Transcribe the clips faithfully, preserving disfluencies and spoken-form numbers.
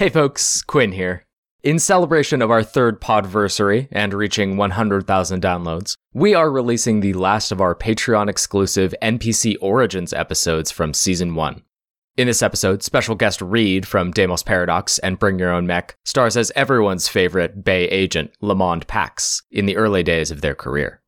Hey folks, Quinn here. In celebration of our third podversary and reaching one hundred thousand downloads, we are releasing the last of our Patreon-exclusive N P C Origins episodes from Season one. In this episode, special guest Reed from Deimos Paradox and Bring Your Own Mech stars as everyone's favorite Bay agent, Lamond Pax, in the early days of their career.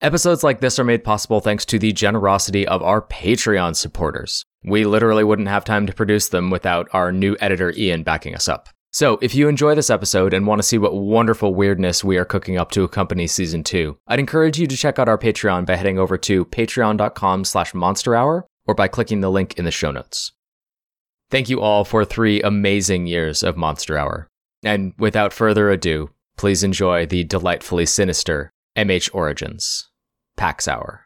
Episodes like this are made possible thanks to the generosity of our Patreon supporters. We literally wouldn't have time to produce them without our new editor Ian backing us up. So if you enjoy this episode and want to see what wonderful weirdness we are cooking up to accompany Season two, I'd encourage you to check out our Patreon by heading over to patreon.com slash monster hour or by clicking the link in the show notes. Thank you all for three amazing years of Monster Hour. And without further ado, please enjoy the delightfully sinister M H Origins Pax Hour.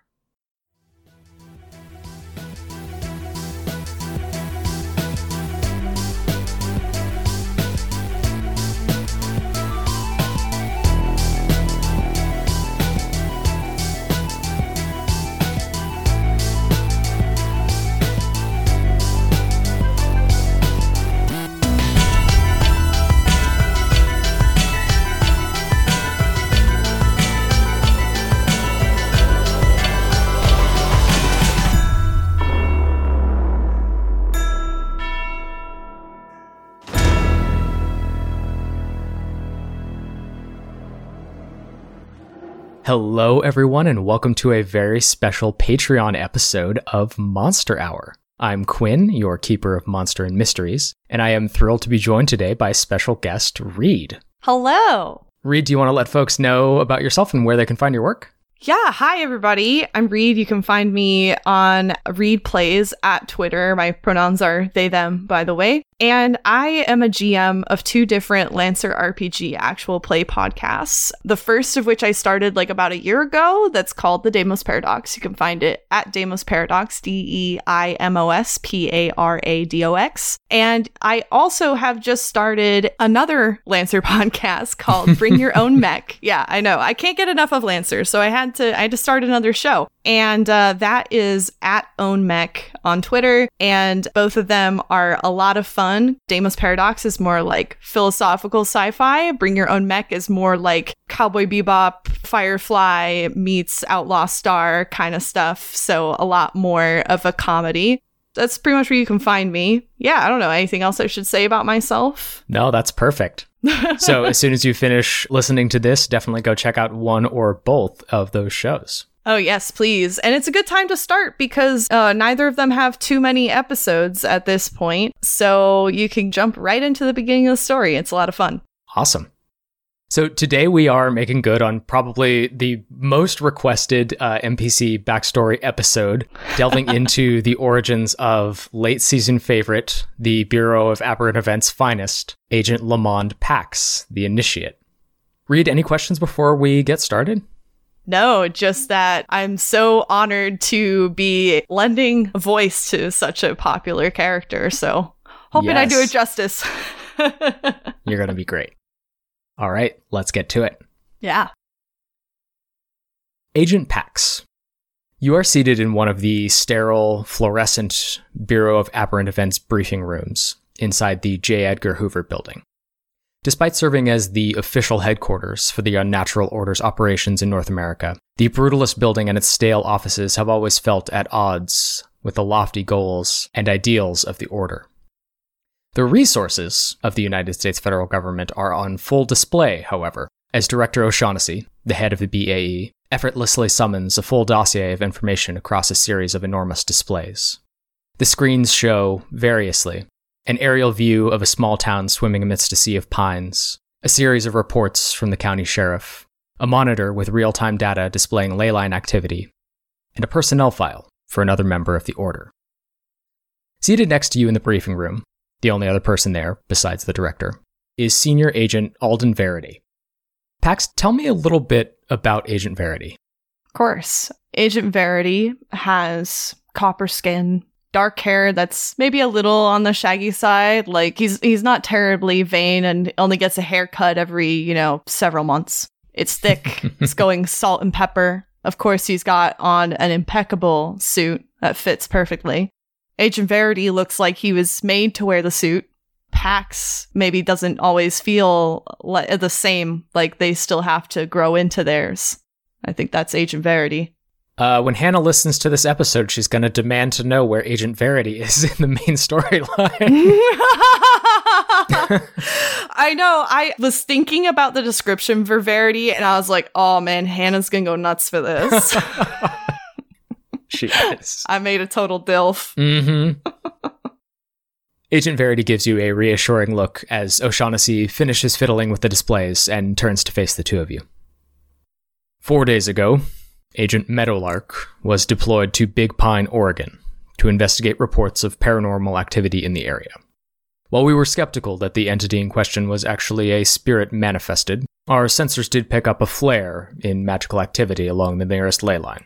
Hello, everyone, and welcome to a very special Patreon episode of Monster Hour. I'm Quinn, your keeper of Monster and Mysteries, and I am thrilled to be joined today by special guest Reed. Hello. Reed, do you want to let folks know about yourself and where they can find your work? Yeah. Hi, everybody. I'm Reed. You can find me on Reed Plays at Twitter. My pronouns are they, them, by the way. And I am a G M of two different Lancer R P G actual play podcasts, the first of which I started like about a year ago that's called The Deimos Paradox. You can find it at Deimos Paradox, D E I M O S P A R A D O X. And I also have just started another Lancer podcast called Bring Your Own Mech. Yeah, I know. I can't get enough of Lancer, so I had to I had to start another show. And uh, that is at Own Mech on Twitter. And both of them are a lot of fun. Deimos Paradox is more like philosophical sci-fi. Bring Your Own Mech is more like Cowboy Bebop, Firefly meets Outlaw Star kind of stuff. So a lot more of a comedy. That's pretty much where you can find me. Yeah, I don't know. Anything else I should say about myself? No, that's perfect. So as soon as you finish listening to this, definitely go check out one or both of those shows. Oh, yes, please. And it's a good time to start because uh, neither of them have too many episodes at this point. So you can jump right into the beginning of the story. It's a lot of fun. Awesome. So today we are making good on probably the most requested uh, N P C backstory episode, delving into the origins of late season favorite, the Bureau of Aberrant Events' finest, Agent Lamond Pax, the Initiate. Reed, any questions before we get started? No, just that I'm so honored to be lending voice to such a popular character. So hoping yes. I do it justice. You're going to be great. All right, let's get to it. Yeah. Agent Pax, you are seated in one of the sterile, fluorescent Bureau of Aberrant Events briefing rooms inside the J. Edgar Hoover Building. Despite serving as the official headquarters for the Unnatural Order's operations in North America, the brutalist building and its stale offices have always felt at odds with the lofty goals and ideals of the Order. The resources of the United States federal government are on full display, however, as Director O'Shaughnessy, the head of the B A E, effortlessly summons a full dossier of information across a series of enormous displays. The screens show, variously, an aerial view of a small town swimming amidst a sea of pines, a series of reports from the county sheriff, a monitor with real-time data displaying leyline activity, and a personnel file for another member of the Order. Seated next to you in the briefing room, the only other person there, besides the Director, is Senior Agent Agent Verity. Pax, tell me a little bit about Agent Verity. Of course. Agent Verity has copper skin, dark hair that's maybe a little on the shaggy side. Like, he's he's not terribly vain and only gets a haircut every, you know, several months. It's thick. It's going salt and pepper. Of course, he's got on an impeccable suit that fits perfectly. Agent Verity looks like he was made to wear the suit. Pax maybe doesn't always feel le- the same, like they still have to grow into theirs. I think that's Agent Verity. Uh, when Hannah listens to this episode, she's going to demand to know where Agent Verity is in the main storyline. I know. I was thinking about the description for Verity, and I was like, oh man, Hannah's going to go nuts for this. She is. I made a total dilf. Mm-hmm. Agent Verity gives you a reassuring look as O'Shaughnessy finishes fiddling with the displays and turns to face the two of you. Four days ago, Agent Meadowlark was deployed to Big Pine, Oregon, to investigate reports of paranormal activity in the area. While we were skeptical that the entity in question was actually a spirit manifested, our sensors did pick up a flare in magical activity along the nearest ley line.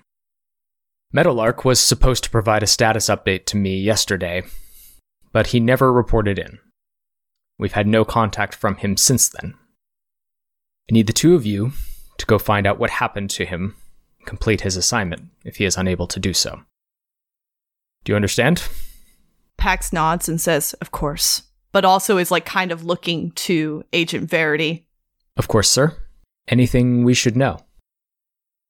Meadowlark was supposed to provide a status update to me yesterday, but he never reported in. We've had no contact from him since then. I need the two of you to go find out what happened to him, complete his assignment if he is unable to do so. Do you understand? Pax nods and says, of course, but also is like kind of looking to Agent Verity. Of course, sir. Anything we should know.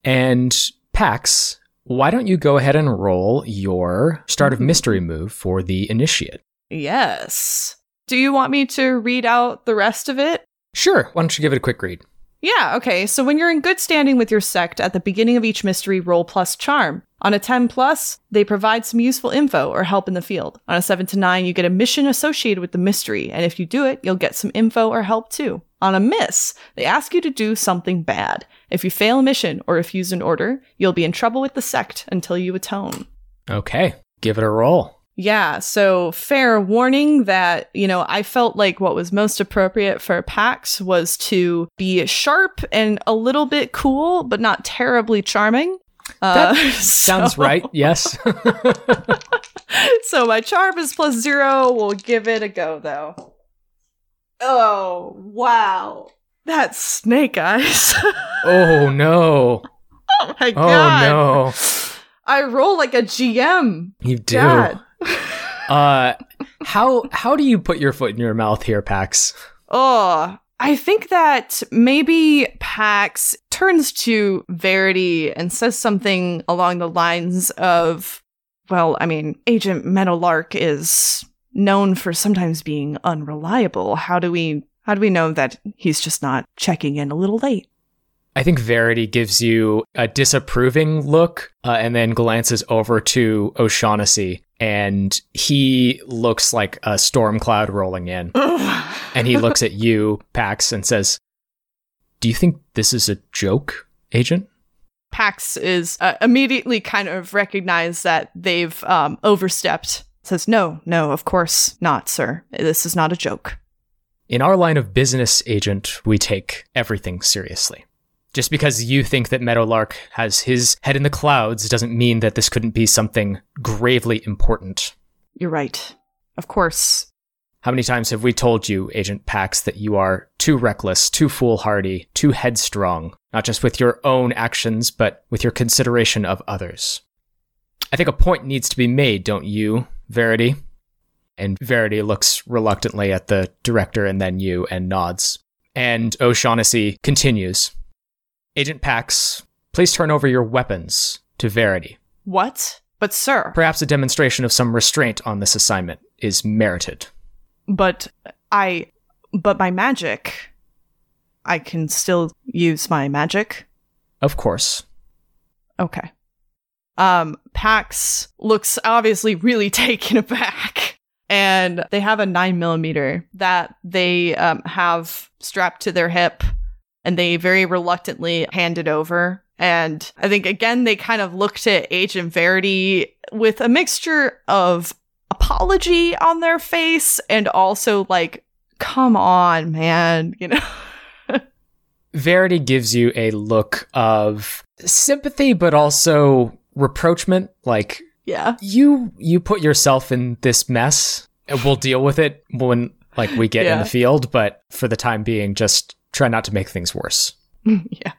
And Pax, why don't you go ahead and roll your start of mystery move for the initiate? Yes. Do you want me to read out the rest of it? Sure. Why don't you give it a quick read? Yeah, okay. So when you're in good standing with your sect, at the beginning of each mystery, roll plus charm. On a ten plus, they provide some useful info or help in the field. On a seven to nine, you get a mission associated with the mystery, and if you do it, you'll get some info or help too. On a miss, they ask you to do something bad. If you fail a mission or refuse an order, you'll be in trouble with the sect until you atone. Okay, give it a roll. Yeah, so fair warning that, you know, I felt like what was most appropriate for Pax was to be sharp and a little bit cool, but not terribly charming. That uh, sounds so. Right, yes. So my charm is plus zero. We'll give it a go, though. Oh, wow. That's snake eyes. Oh, no. Oh, my God. Oh, no. I roll like a G M. You do. God. uh, how how do you put your foot in your mouth here, Pax? Oh, I think that maybe Pax turns to Verity and says something along the lines of, well, I mean, Agent Meadowlark is known for sometimes being unreliable. How do we how do we know that he's just not checking in a little late? I think Verity gives you a disapproving look uh, and then glances over to O'Shaughnessy, and he looks like a storm cloud rolling in. And he looks at you, Pax, and says, do you think this is a joke, Agent? Pax is uh, immediately kind of recognized that they've um, overstepped. Says, no, no, of course not, sir. This is not a joke. In our line of business, Agent, we take everything seriously. Just because you think that Meadowlark has his head in the clouds doesn't mean that this couldn't be something gravely important. You're right. Of course. How many times have we told you, Agent Pax, that you are too reckless, too foolhardy, too headstrong, not just with your own actions, but with your consideration of others? I think a point needs to be made, don't you, Verity? And Verity looks reluctantly at the director and then you and nods. And O'Shaughnessy continues. Agent Pax, please turn over your weapons to Verity. What? But sir... Perhaps a demonstration of some restraint on this assignment is merited. But I... But my magic... I can still use my magic? Of course. Okay. Um, Pax looks obviously really taken aback. And they have a nine millimeter that they um, have strapped to their hip... And they very reluctantly hand it over. And I think, again, they kind of looked at Agent Verity with a mixture of apology on their face and also like, come on, man, you know. Verity gives you a look of sympathy, but also reproachment. Like, yeah, you you put yourself in this mess. We'll deal with it when like we get yeah. in the field. But for the time being, just... try not to make things worse. Yeah.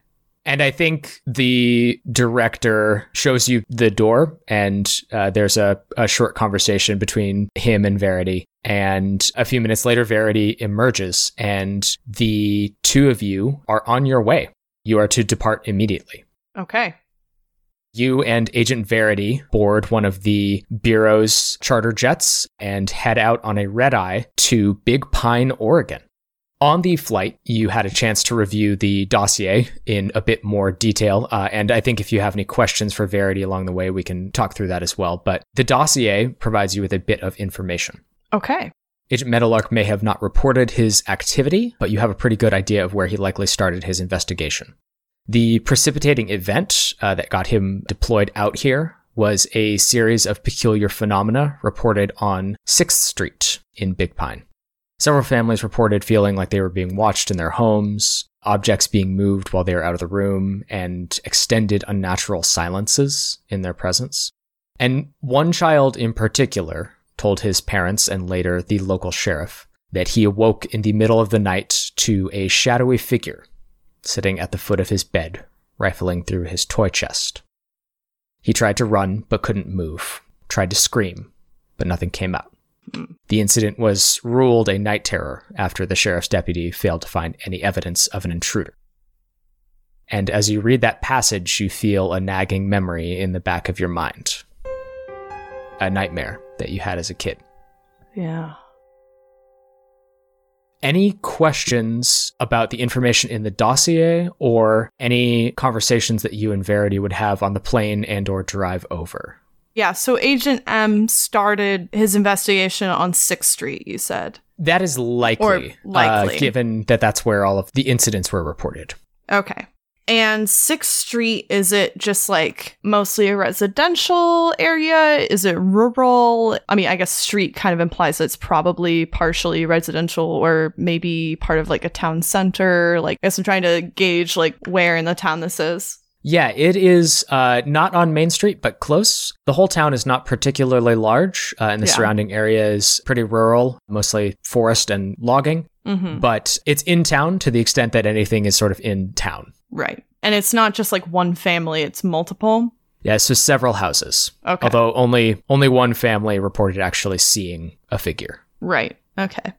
And I think the director shows you the door, and uh, there's a, a short conversation between him and Verity. And a few minutes later, Verity emerges, and the two of you are on your way. You are to depart immediately. Okay. You and Agent Verity board one of the Bureau's charter jets and head out on a red-eye to Big Pine, Oregon. On the flight, you had a chance to review the dossier in a bit more detail, uh, and I think if you have any questions for Verity along the way, we can talk through that as well, but the dossier provides you with a bit of information. Okay. Agent Meadowlark may have not reported his activity, but you have a pretty good idea of where he likely started his investigation. The precipitating event uh, that got him deployed out here was a series of peculiar phenomena reported on Sixth Street in Big Pine. Several families reported feeling like they were being watched in their homes, objects being moved while they were out of the room, and extended unnatural silences in their presence. And one child in particular told his parents and later the local sheriff that he awoke in the middle of the night to a shadowy figure sitting at the foot of his bed, rifling through his toy chest. He tried to run but couldn't move, tried to scream, but nothing came out. The incident was ruled a night terror after the sheriff's deputy failed to find any evidence of an intruder. And as you read that passage, you feel a nagging memory in the back of your mind. A nightmare that you had as a kid. Yeah. Any questions about the information in the dossier or any conversations that you and Verity would have on the plane and or drive over? Yeah, so Agent M started his investigation on sixth Street, you said. That is likely, or likely. Uh, given that that's where all of the incidents were reported. Okay. And sixth Street, is it just like mostly a residential area? Is it rural? I mean, I guess street kind of implies that it's probably partially residential or maybe part of like a town center. Like, I guess I'm trying to gauge like where in the town this is. Yeah, it is uh, not on Main Street, but close. The whole town is not particularly large, uh, and the yeah. surrounding area is pretty rural, mostly forest and logging. Mm-hmm. But it's in town to the extent that anything is sort of in town. Right. And it's not just like one family, it's multiple? Yeah, so several houses. Okay. Although only only one family reported actually seeing a figure. Right. Okay.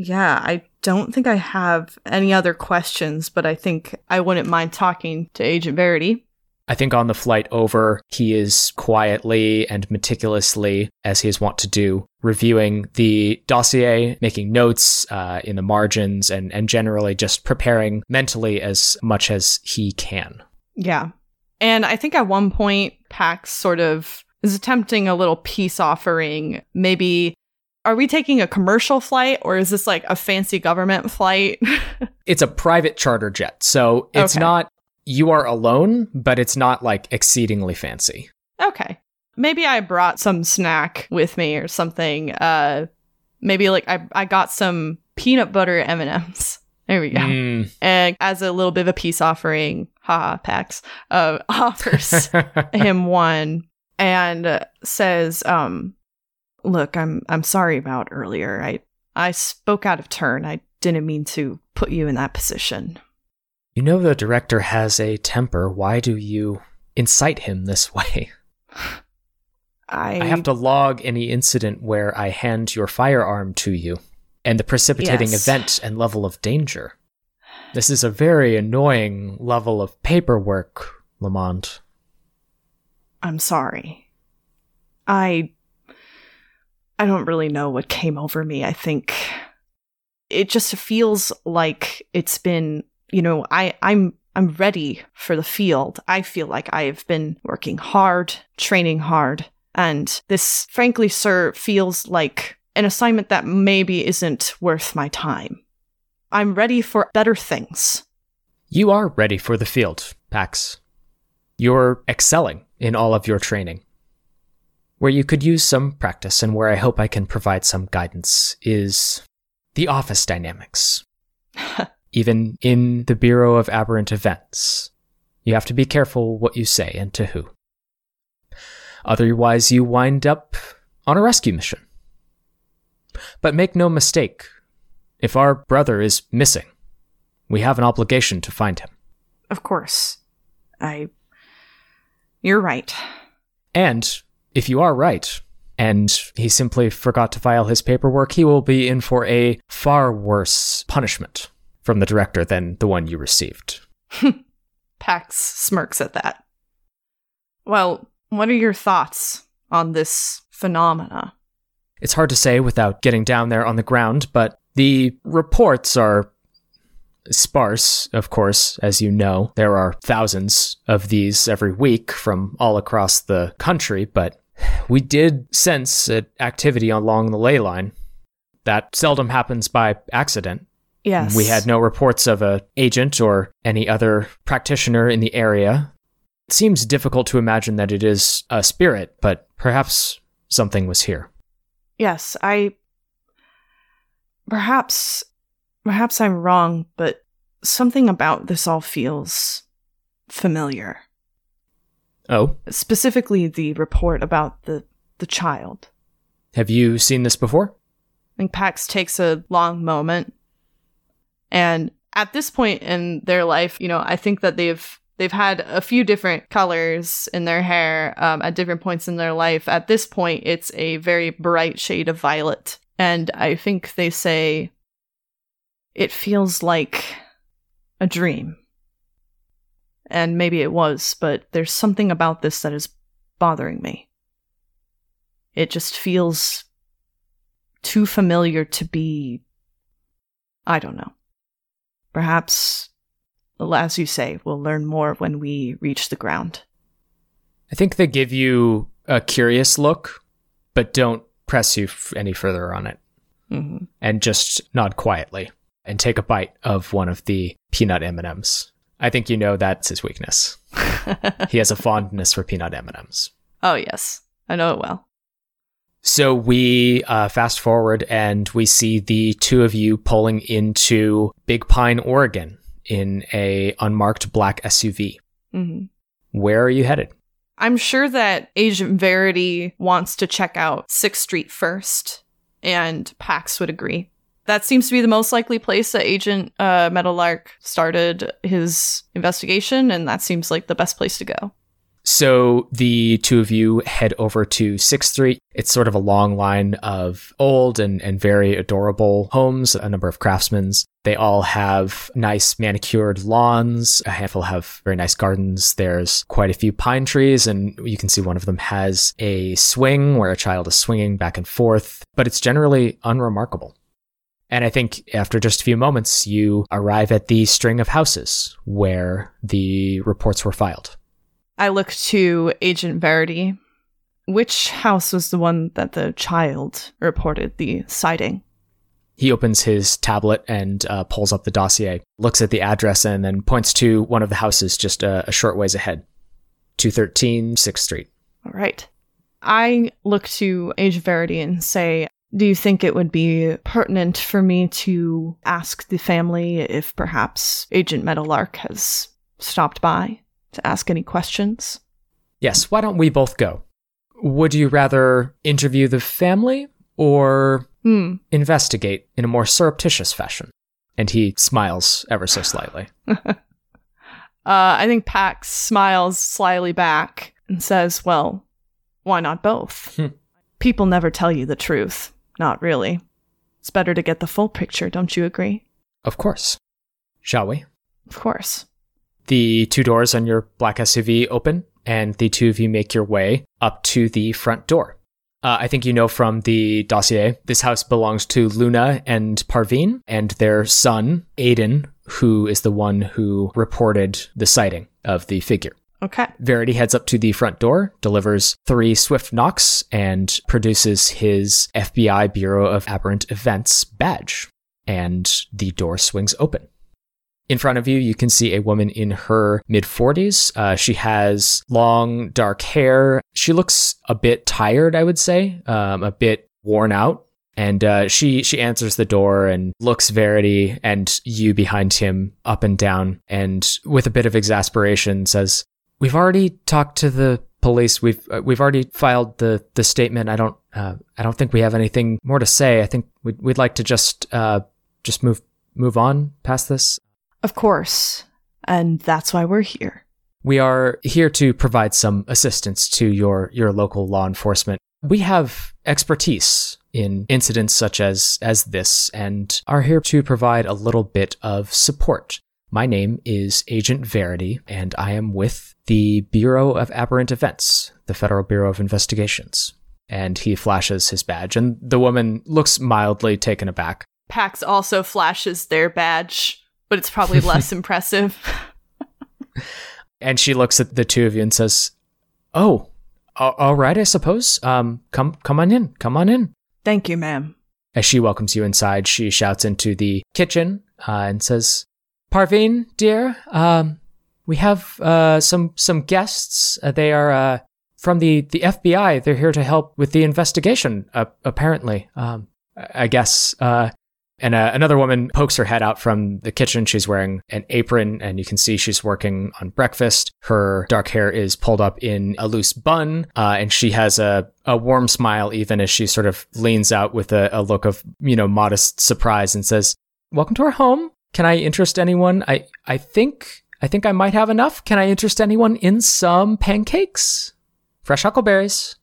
Yeah, I don't think I have any other questions, but I think I wouldn't mind talking to Agent Verity. I think on the flight over, he is quietly and meticulously, as he is wont to do, reviewing the dossier, making notes uh, in the margins, and, and generally just preparing mentally as much as he can. Yeah. And I think at one point, Pax sort of is attempting a little peace offering. Maybe, are we taking a commercial flight or is this like a fancy government flight? It's a private charter jet, so it's okay. not... You are alone, but it's not, like, exceedingly fancy. Okay. Maybe I brought some snack with me or something. Uh, maybe, like, I, I got some peanut butter M and M's. There we go. Mm. And as a little bit of a peace offering, haha, Pax, uh, offers him one and says, um, look, I'm I'm sorry about earlier. I I spoke out of turn. I didn't mean to put you in that position. You know the director has a temper. Why do you incite him this way? I, I have to log any incident where I hand your firearm to you and the precipitating yes. event and level of danger. This is a very annoying level of paperwork, Lamond. I'm sorry. I I don't really know what came over me. I think it just feels like it's been... You know, I, I'm I'm ready for the field. I feel like I have been working hard, training hard. And this, frankly, sir, feels like an assignment that maybe isn't worth my time. I'm ready for better things. You are ready for the field, Pax. You're excelling in all of your training. Where you could use some practice and where I hope I can provide some guidance is the office dynamics. Even in the Bureau of Aberrant Events, you have to be careful what you say and to who. Otherwise, you wind up on a rescue mission. But make no mistake, if our brother is missing, we have an obligation to find him. Of course. I... You're right. And if you are right, and he simply forgot to file his paperwork, he will be in for a far worse punishment from the director than the one you received. Pax smirks at that. Well, what are your thoughts on this phenomena? It's hard to say without getting down there on the ground, but the reports are sparse, of course, as you know. There are thousands of these every week from all across the country, but we did sense activity along the ley line. That seldom happens by accident. Yes. We had no reports of an agent or any other practitioner in the area. It seems difficult to imagine that it is a spirit, but perhaps something was here. Yes, I... Perhaps... Perhaps I'm wrong, but something about this all feels familiar. Oh? Specifically the report about the, the child. Have you seen this before? I think Pax takes a long moment. And at this point in their life, you know, I think that they've they've had a few different colors in their hair um, at different points in their life. At this point, it's a very bright shade of violet. And I think they say... It feels like a dream. And maybe it was, but there's something about this that is bothering me. It just feels too familiar to be, I don't know. Perhaps, as you say, we'll learn more when we reach the ground. I think they give you a curious look, but don't press you f- any further on it. Mm-hmm. And just nod quietly. And take a bite of one of the peanut M and M's. I think you know that's his weakness. He has a fondness for peanut M and M's. Oh, yes. I know it well. So we uh, fast forward and we see the two of you pulling into Big Pine, Oregon in a unmarked black S U V. Mm-hmm. Where are you headed? I'm sure that Agent Verity wants to check out Sixth Street first, and Pax would agree. That seems to be the most likely place that Agent uh, Meadowlark started his investigation, and that seems like the best place to go. So the two of you head over to sixth Street. It's sort of a long line of old and, and very adorable homes, a number of craftsmen's. They all have nice manicured lawns. A handful have very nice gardens. There's quite a few pine trees, and you can see one of them has a swing where a child is swinging back and forth, but it's generally unremarkable. And I think after just a few moments, you arrive at the string of houses where the reports were filed. I look to Agent Verity. Which house was the one that the child reported the sighting? He opens his tablet and uh, pulls up the dossier, looks at the address, and then points to one of the houses just a, a short ways ahead. two thirteen sixth Street. All right. I look to Agent Verity and say, do you think it would be pertinent for me to ask the family if perhaps Agent Meadowlark has stopped by to ask any questions? Yes, why don't we both go? Would you rather interview the family or hmm. investigate in a more surreptitious fashion? And he smiles ever so slightly. uh, I think Pax smiles slyly back and says, well, why not both? Hmm. People never tell you the truth. Not really. It's better to get the full picture, don't you agree? Of course. Shall we? Of course. The two doors on your black S U V open, and the two of you make your way up to the front door. Uh, I think you know from the dossier, this house belongs to Luna and Parveen, and their son, Aiden, who is the one who reported the sighting of the figure. Okay. Verity heads up to the front door, delivers three swift knocks, and produces his F B I Bureau of Aberrant Events badge. And the door swings open. In front of you, you can see a woman in her mid-forties. Uh, she has long, dark hair. She looks a bit tired, I would say, um, a bit worn out. And uh, she, she answers the door and looks Verity and you behind him up and down, and with a bit of exasperation says, we've already talked to the police. We've uh, we've already filed the, the statement. I don't uh, I don't think we have anything more to say. I think we'd we'd like to just uh just move move on past this. Of course. and that's why we're here. We are here to provide some assistance to your, your local law enforcement. We have expertise in incidents such as, as this and are here to provide a little bit of support. My name is Agent Verity, and I am with the Bureau of Aberrant Events, the Federal Bureau of Investigations. And he flashes his badge, and the woman looks mildly taken aback. Pax also flashes their badge, but it's probably less impressive. And she looks at the two of you and says, "Oh, all right, I suppose. Um, come, come on in. Come on in." "Thank you, ma'am." As she welcomes you inside, she shouts into the kitchen uh, and says, "Parveen, dear, um, we have uh, some some guests. Uh, they are uh, from the, the F B I. They're here to help with the investigation. Uh, apparently, um, I guess." Uh, And uh, another woman pokes her head out from the kitchen. She's wearing an apron, and you can see she's working on breakfast. Her dark hair is pulled up in a loose bun, uh, and she has a, a warm smile even as she sort of leans out with a, a look of, you know, modest surprise and says, "Welcome to our home. Can I interest anyone? I, I think I think I might have enough. Can I interest anyone in some pancakes? Fresh huckleberries."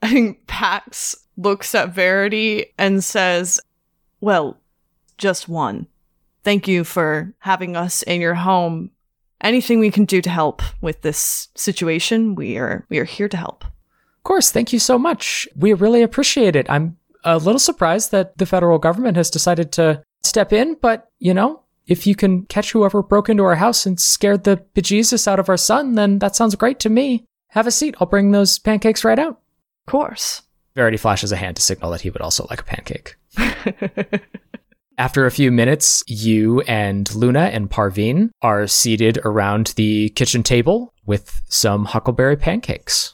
I think Pax looks at Verity and says, "Well, just one. Thank you for having us in your home. Anything we can do to help with this situation, we are we are here to help." "Of course, thank you so much. We really appreciate it. I'm a little surprised that the federal government has decided to step in, but, you know, if you can catch whoever broke into our house and scared the bejesus out of our son, then that sounds great to me. Have a seat. I'll bring those pancakes right out." "Of course." Verity flashes a hand to signal that he would also like a pancake. After a few minutes, you and Luna and Parveen are seated around the kitchen table with some huckleberry pancakes.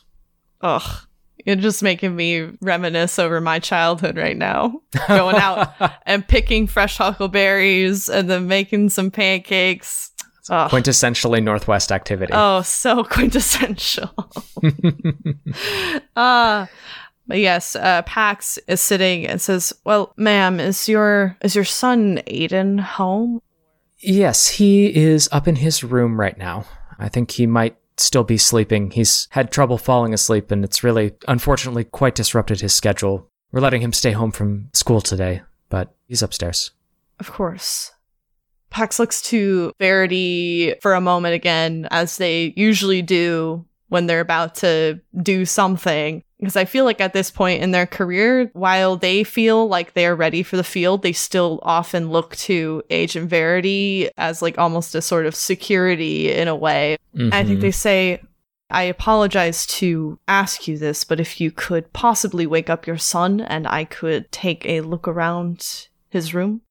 Ugh, you're just making me reminisce over my childhood right now. Going out and picking fresh huckleberries and then making some pancakes. Ugh. Quintessentially Northwest activity. Oh, so quintessential. Ah. uh, But yes, uh, Pax is sitting and says, "Well, ma'am, is your is your son Aiden home?" "Yes, he is up in his room right now. I think he might still be sleeping. He's had trouble falling asleep, and it's really, unfortunately, quite disrupted his schedule. We're letting him stay home from school today, but he's upstairs." "Of course." Pax looks to Verity for a moment again, as they usually do when they're about to do something. Because I feel like at this point in their career, while they feel like they're ready for the field, they still often look to Agent Verity as like almost a sort of security in a way. Mm-hmm. I think they say, "I apologize to ask you this, but if you could possibly wake up your son and I could take a look around his room."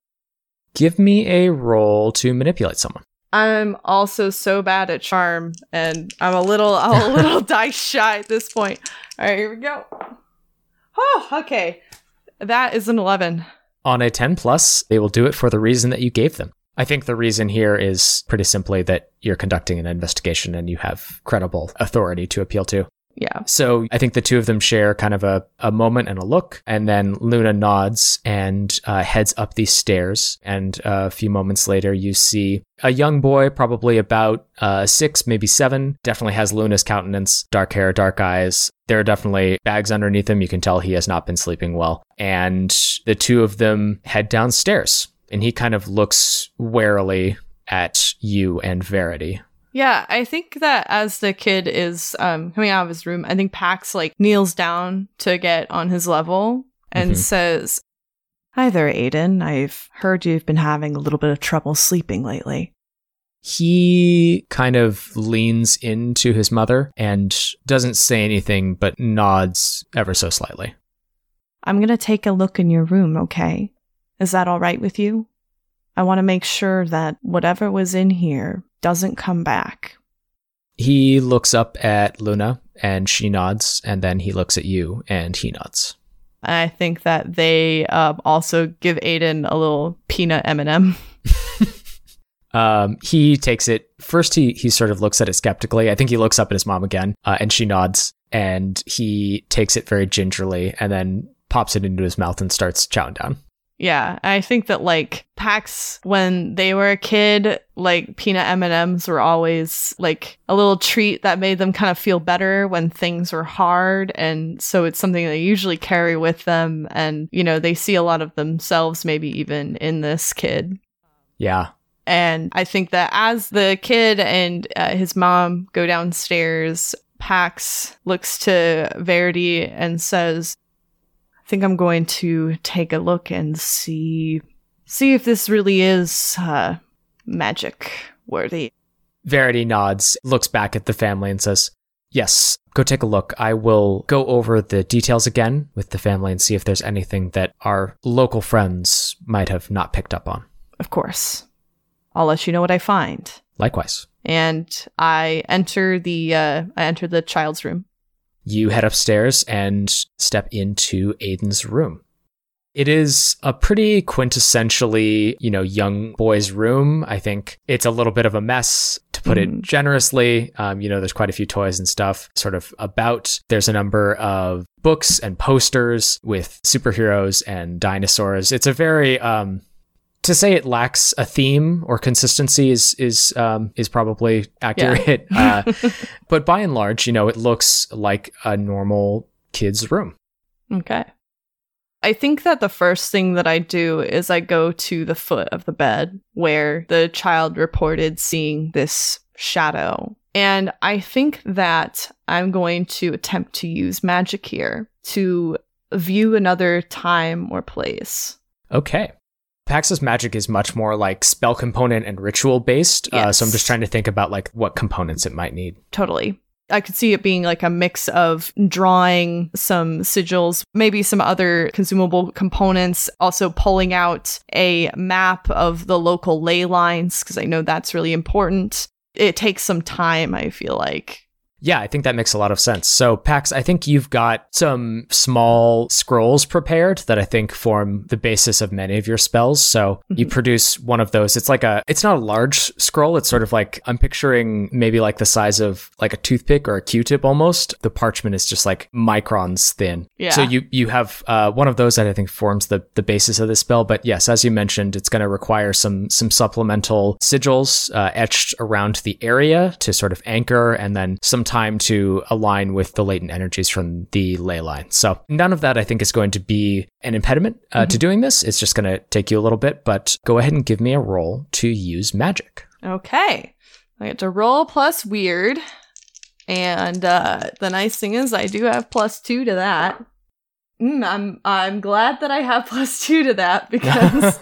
Give me a roll to manipulate someone. I'm also so bad at charm, and I'm a little, I'm a little dice shy at this point. All right, here we go. Oh, okay. That is an eleven. On a ten plus, they will do it for the reason that you gave them. I think the reason here is pretty simply that you're conducting an investigation and you have credible authority to appeal to. Yeah. So I think the two of them share kind of a, a moment and a look, and then Luna nods and uh, heads up these stairs. And uh, a few moments later, you see a young boy, probably about uh, six, maybe seven, definitely has Luna's countenance, dark hair, dark eyes. There are definitely bags underneath him. You can tell he has not been sleeping well. And the two of them head downstairs, and he kind of looks warily at you and Verity. Yeah, I think that as the kid is um, coming out of his room, I think Pax like kneels down to get on his level and mm-hmm. says, "Hi there, Aiden. I've heard you've been having a little bit of trouble sleeping lately." He kind of leans into his mother and doesn't say anything, but nods ever so slightly. "I'm going to take a look in your room, okay? Is that all right with you? I want to make sure that whatever was in here doesn't come back." He looks up at Luna and she nods, and then he looks at you and he nods. I think that they uh, also give Aiden a little peanut M and M. um, he takes it. First, he, he sort of looks at it skeptically. I think he looks up at his mom again uh, and she nods, and he takes it very gingerly and then pops it into his mouth and starts chowing down. Yeah, I think that, like, Pax, when they were a kid, like, peanut M and M's were always, like, a little treat that made them kind of feel better when things were hard, and so it's something they usually carry with them, and, you know, they see a lot of themselves maybe even in this kid. Yeah. And I think that as the kid and uh, his mom go downstairs, Pax looks to Verity and says, I think I'm going to take a look and see see if this really is uh, magic worthy. Verity nods, looks back at the family and says, yes, go take a look. I will go over the details again with the family and see if there's anything that our local friends might have not picked up on. Of course. I'll let you know what I find. Likewise. And I enter the uh, I enter the child's room. You head upstairs and step into Aiden's room. It is a pretty quintessentially, you know, young boy's room. I think it's a little bit of a mess, to put mm. it generously. Um, you know, there's quite a few toys and stuff sort of about. There's a number of books and posters with superheroes and dinosaurs. It's a very, um, to say it lacks a theme or consistency is is um, is probably accurate. Yeah. uh, but by and large, you know, it looks like a normal kid's room. Okay. I think that the first thing that I do is I go to the foot of the bed where the child reported seeing this shadow. And I think that I'm going to attempt to use magic here to view another time or place. Okay. Pax's magic is much more like spell component and ritual based. Yes. Uh, so I'm just trying to think about like what components it might need. Totally. I could see it being like a mix of drawing some sigils, maybe some other consumable components, also pulling out a map of the local ley lines, because I know that's really important. It takes some time, I feel like. Yeah, I think that makes a lot of sense. So, Pax, I think you've got some small scrolls prepared that I think form the basis of many of your spells. So, mm-hmm. you produce one of those. It's like a, it's not a large scroll. It's sort of like, I'm picturing maybe like the size of like a toothpick or a Q-tip almost. The parchment is just like microns thin. Yeah. So, you, you have uh, one of those that I think forms the, the basis of this spell. But yes, as you mentioned, it's going to require some, some supplemental sigils uh, etched around the area to sort of anchor, and then some time to align with the latent energies from the ley line. So none of that, I think, is going to be an impediment uh, mm-hmm. to doing this. It's just going to take you a little bit, but go ahead and give me a roll to use magic. Okay. I get to roll plus weird. And uh, the nice thing is I do have plus two to that. Mm, I'm I'm glad that I have plus two to that, because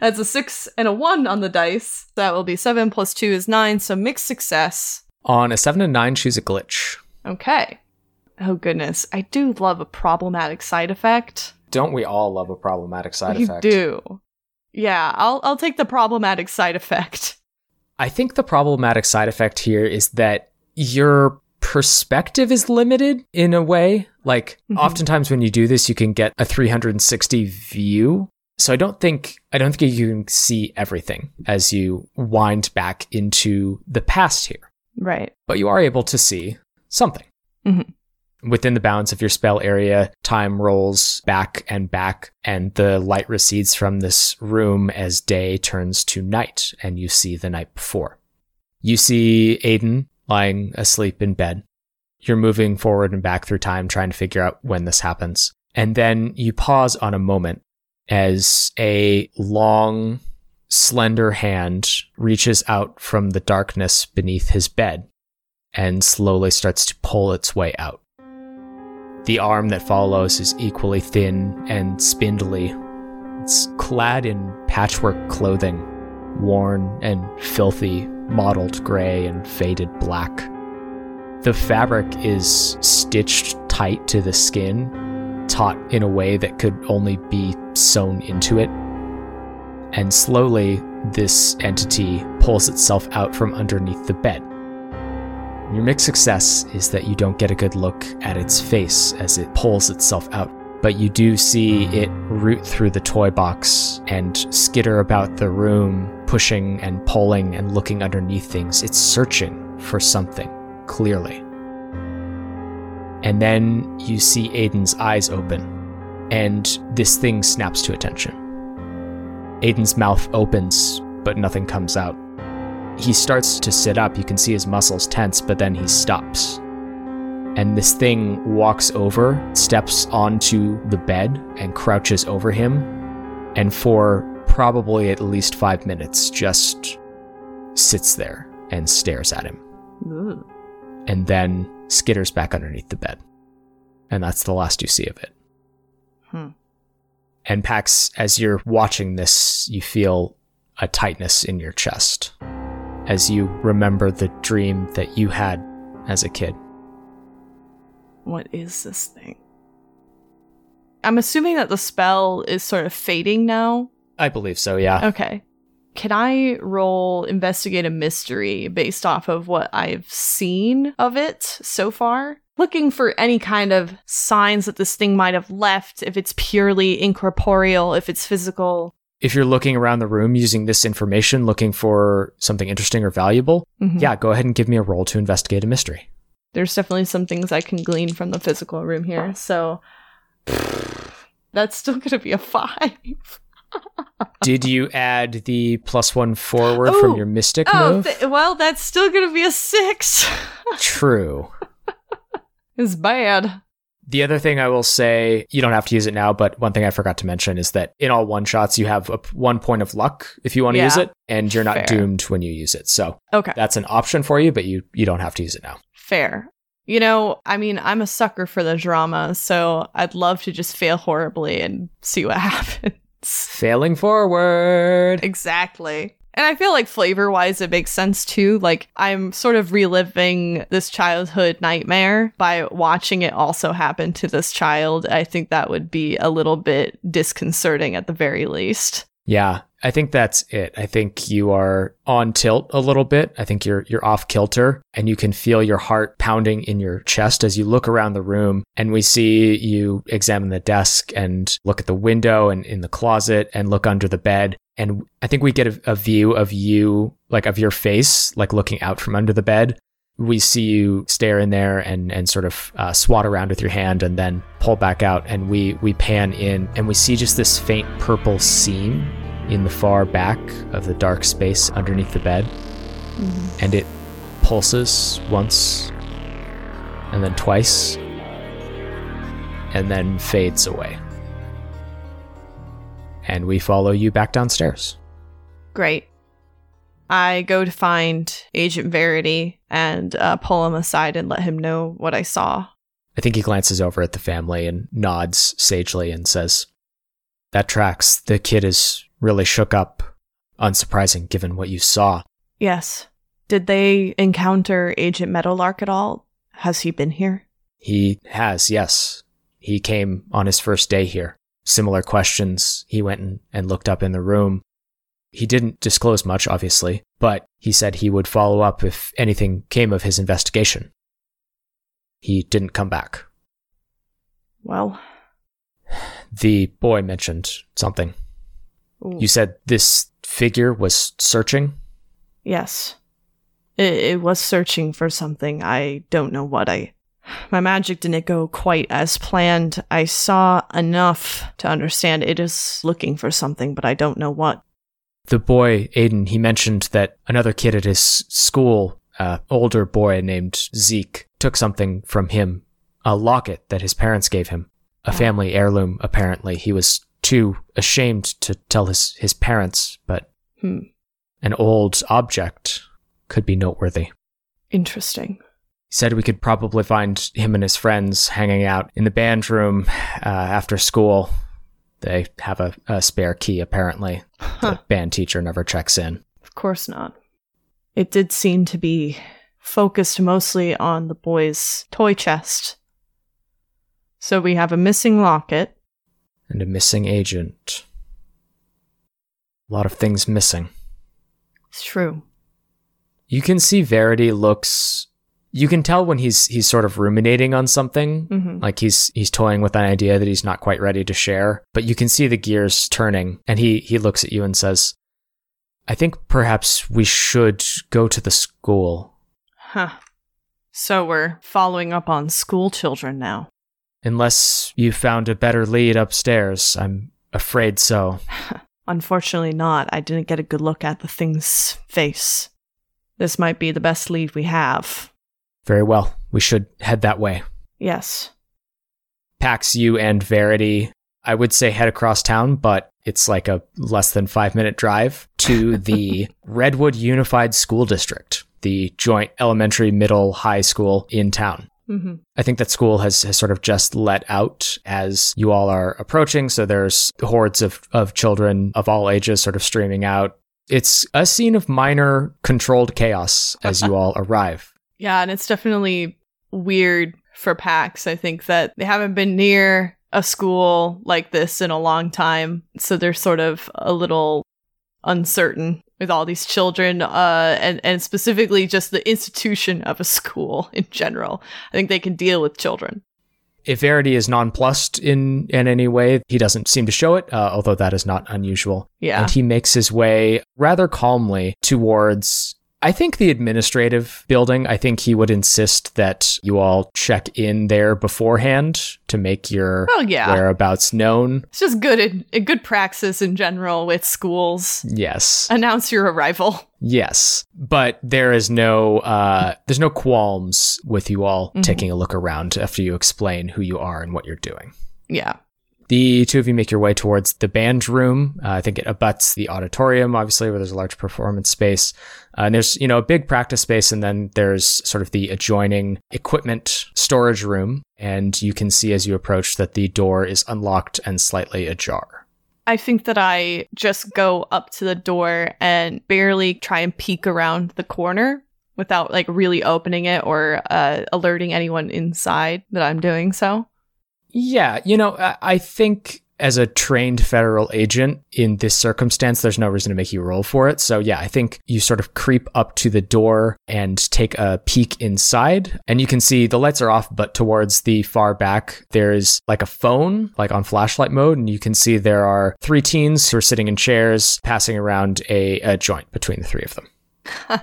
that's a six and a one on the dice. That will be seven plus two is nine. So mixed success. On a seven and nine, choose a glitch. Okay. Oh, goodness. I do love a problematic side effect. Don't we all love a problematic side we effect? We do. Yeah, I'll I'll take the problematic side effect. I think the problematic side effect here is that your perspective is limited in a way. Like, mm-hmm. oftentimes when you do this, you can get a three hundred sixty view. So I don't think I don't think you can see everything as you wind back into the past here. Right. But you are able to see something. Mm-hmm. Within the bounds of your spell area, time rolls back and back, and the light recedes from this room as day turns to night, and you see the night before. You see Aiden lying asleep in bed. You're moving forward and back through time, trying to figure out when this happens. And then you pause on a moment as a long, slender hand reaches out from the darkness beneath his bed and slowly starts to pull its way out. The arm that follows is equally thin and spindly. It's clad in patchwork clothing, worn and filthy, mottled gray and faded black. The fabric is stitched tight to the skin, taut in a way that could only be sewn into it. And slowly, this entity pulls itself out from underneath the bed. Your mixed success is that you don't get a good look at its face as it pulls itself out, but you do see it root through the toy box and skitter about the room, pushing and pulling and looking underneath things. It's searching for something, clearly. And then you see Aiden's eyes open, and this thing snaps to attention. Aiden's mouth opens, but nothing comes out. He starts to sit up. You can see his muscles tense, but then he stops. And this thing walks over, steps onto the bed, and crouches over him. And for probably at least five minutes, just sits there and stares at him. Ooh. And then skitters back underneath the bed. And that's the last you see of it. Hmm. And Pax, as you're watching this, you feel a tightness in your chest as you remember the dream that you had as a kid. What is this thing? I'm assuming that the spell is sort of fading now? I believe so, yeah. Okay. Can I roll investigate a mystery based off of what I've seen of it so far? Looking for any kind of signs that this thing might have left, if it's purely incorporeal, if it's physical. If you're looking around the room using this information, looking for something interesting or valuable, mm-hmm. yeah, go ahead and give me a roll to investigate a mystery. There's definitely some things I can glean from the physical room here, so that's still going to be a five. Did you add the plus one forward Ooh. from your mystic oh, move? Th- well, that's still going to be a six. True. It's bad. The other thing I will say, you don't have to use it now, but one thing I forgot to mention is that in all one-shots, you have a p- one point of luck if you want to yeah. use it, and you're not Fair. doomed when you use it. So okay. that's an option for you, but you, you don't have to use it now. Fair. You know, I mean, I'm a sucker for the drama, so I'd love to just fail horribly and see what happens. Failing forward. Exactly. And I feel like flavor-wise, it makes sense, too. Like, I'm sort of reliving this childhood nightmare by watching it also happen to this child. I think that would be a little bit disconcerting at the very least. Yeah, I think that's it. I think you are on tilt a little bit. I think you're you're off kilter, and you can feel your heart pounding in your chest as you look around the room. And we see you examine the desk and look at the window and in the closet and look under the bed. And I think we get a, a view of you, like of your face, like looking out from under the bed. We see you stare in there and, and sort of uh, swat around with your hand and then pull back out. And we, we pan in and we see just this faint purple seam in the far back of the dark space underneath the bed. Mm-hmm. And it pulses once and then twice and then fades away. And we follow you back downstairs. Great. I go to find Agent Verity and uh, pull him aside and let him know what I saw. I think he glances over at the family and nods sagely and says, "That tracks. The kid is really shook up. Unsurprising given what you saw." Yes. Did they encounter Agent Meadowlark at all? Has he been here? He has, yes. He came on his first day here. Similar questions. He went and looked up in the room. He didn't disclose much, obviously, but he said he would follow up if anything came of his investigation. He didn't come back. Well. The boy mentioned something. Ooh. You said this figure was searching? Yes. It, it was searching for something. I don't know what I... My magic didn't go quite as planned. I saw enough to understand it is looking for something, but I don't know what. The boy, Aiden, he mentioned that another kid at his school, an older boy named Zeke, took something from him, a locket that his parents gave him, a family heirloom, apparently. He was too ashamed to tell his, his parents, but hmm. an old object could be noteworthy. Interesting. Said we could probably find him and his friends hanging out in the band room uh, after school. They have a, a spare key, apparently. Huh. The band teacher never checks in. Of course not. It did seem to be focused mostly on the boy's toy chest. So we have a missing locket. And a missing agent. A lot of things missing. It's true. You can see Verity looks... You can tell when he's he's sort of ruminating on something, mm-hmm. like he's he's toying with an idea that he's not quite ready to share, but you can see the gears turning, and he, he looks at you and says, "I think perhaps we should go to the school." Huh. So we're following up on school children now. Unless you found a better lead upstairs, I'm afraid so. Unfortunately not. I didn't get a good look at the thing's face. This might be the best lead we have. Very well. We should head that way. Yes. Pax, you and Verity, I would say head across town, but it's like a less than five minute drive to the Redwood Unified School District, the joint elementary, middle, high school in town. Mm-hmm. I think that school has, has sort of just let out as you all are approaching. So there's hordes of, of children of all ages sort of streaming out. It's a scene of minor controlled chaos as you all arrive. Yeah, and it's definitely weird for Pax. I think that they haven't been near a school like this in a long time. So they're sort of a little uncertain with all these children, uh, and, and specifically just the institution of a school in general. I think they can deal with children. If Verity is nonplussed in, in any way, he doesn't seem to show it, uh, although that is not unusual. Yeah. And he makes his way rather calmly towards, I think, the administrative building. I think he would insist that you all check in there beforehand to make your well, yeah. whereabouts known. It's just good in, good praxis in general with schools. Yes. Announce your arrival. Yes. But there is no uh, there's no qualms with you all mm-hmm. taking a look around after you explain who you are and what you're doing. Yeah. The two of you make your way towards the band room. Uh, I think it abuts the auditorium, obviously, where there's a large performance space. Uh, and there's, you know, a big practice space, and then there's sort of the adjoining equipment storage room. And you can see as you approach that the door is unlocked and slightly ajar. I think that I just go up to the door and barely try and peek around the corner without, like, really opening it or uh, alerting anyone inside that I'm doing so. Yeah, you know, I think as a trained federal agent in this circumstance, there's no reason to make you roll for it. So yeah, I think you sort of creep up to the door and take a peek inside, and you can see the lights are off, but towards the far back, there's like a phone, like on flashlight mode, and you can see there are three teens who are sitting in chairs passing around a, a joint between the three of them.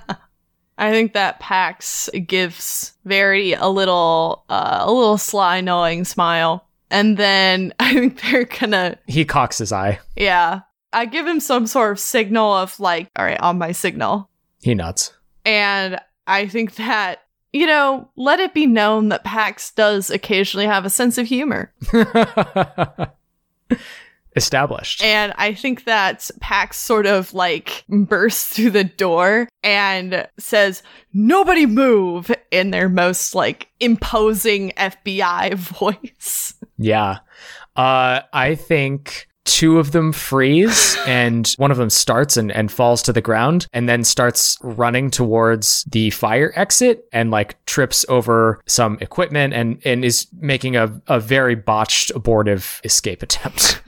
I think that Pax gives Verity a little, uh, a little sly, knowing smile. And then I think they're gonna... He cocks his eye. Yeah. I give him some sort of signal of like, all right, on my signal. He nods. And I think that, you know, let it be known that Pax does occasionally have a sense of humor. Established. And I think that Pax sort of like bursts through the door and says, "Nobody move," in their most like imposing F B I voice. Yeah. Uh, I think two of them freeze and one of them starts and, and falls to the ground and then starts running towards the fire exit and like trips over some equipment and, and is making a, a very botched abortive escape attempt.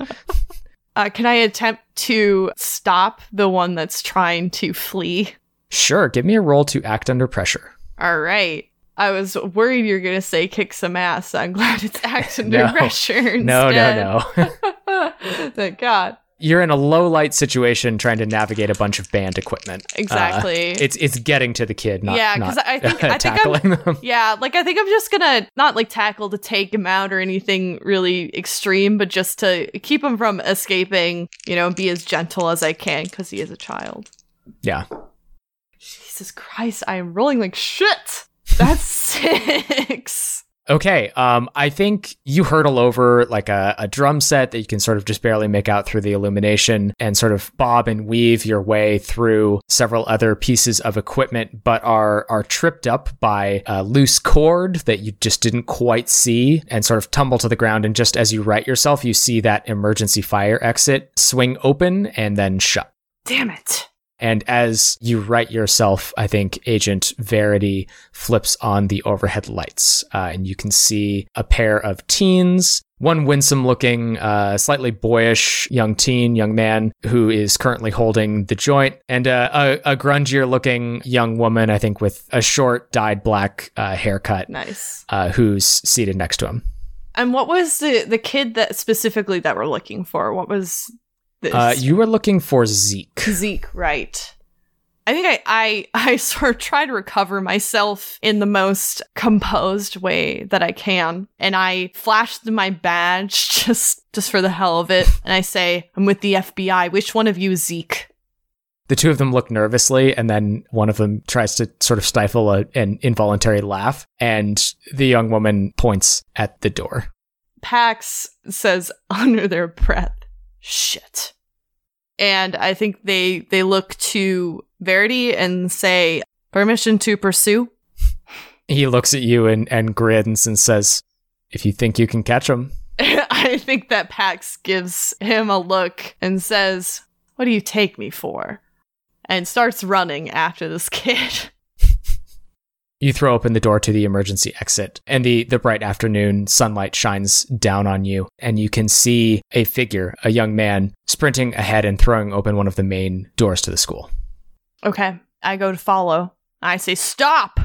Uh, can I attempt to stop the one that's trying to flee? Sure. Give me a roll to act under pressure. All right. I was worried you were going to say kick some ass. So I'm glad it's act under no. pressure no, instead. No, no, no. Thank God. You're in a low light situation trying to navigate a bunch of band equipment. Exactly. Uh, it's it's getting to the kid, not, yeah, not I think, I tackling think I'm, them. Yeah, like I think I'm just gonna not like tackle to take him out or anything really extreme, but just to keep him from escaping, you know, be as gentle as I can because he is a child. Yeah. Jesus Christ, I am rolling like shit. That's six. Okay, um, I think you hurtle over like a, a drum set that you can sort of just barely make out through the illumination and sort of bob and weave your way through several other pieces of equipment, but are are tripped up by a loose cord that you just didn't quite see and sort of tumble to the ground. And just as you right yourself, you see that emergency fire exit swing open and then shut. Damn it. And as you right yourself, I think Agent Verity flips on the overhead lights, uh, and you can see a pair of teens, one winsome-looking, uh, slightly boyish young teen, young man, who is currently holding the joint, and a, a, a grungier-looking young woman, I think with a short, dyed black uh, haircut, nice, uh, who's seated next to him. And what was the, the kid that specifically that we're looking for? What was... Uh, you were looking for Zeke. Zeke, right. I think I, I I sort of try to recover myself in the most composed way that I can. And I flash through my badge just, just for the hell of it. And I say, I'm with the F B I. Which one of you is Zeke? The two of them look nervously, and then one of them tries to sort of stifle a, an involuntary laugh. And the young woman points at the door. Pax says under their breath, shit. And I think they they look to Verity and say, permission to pursue? He looks at you and, and grins and says, if you think you can catch him. I think that Pax gives him a look and says, what do you take me for? And starts running after this kid. You throw open the door to the emergency exit, and the, the bright afternoon sunlight shines down on you, and you can see a figure, a young man, sprinting ahead and throwing open one of the main doors to the school. Okay, I go to follow. I say, stop!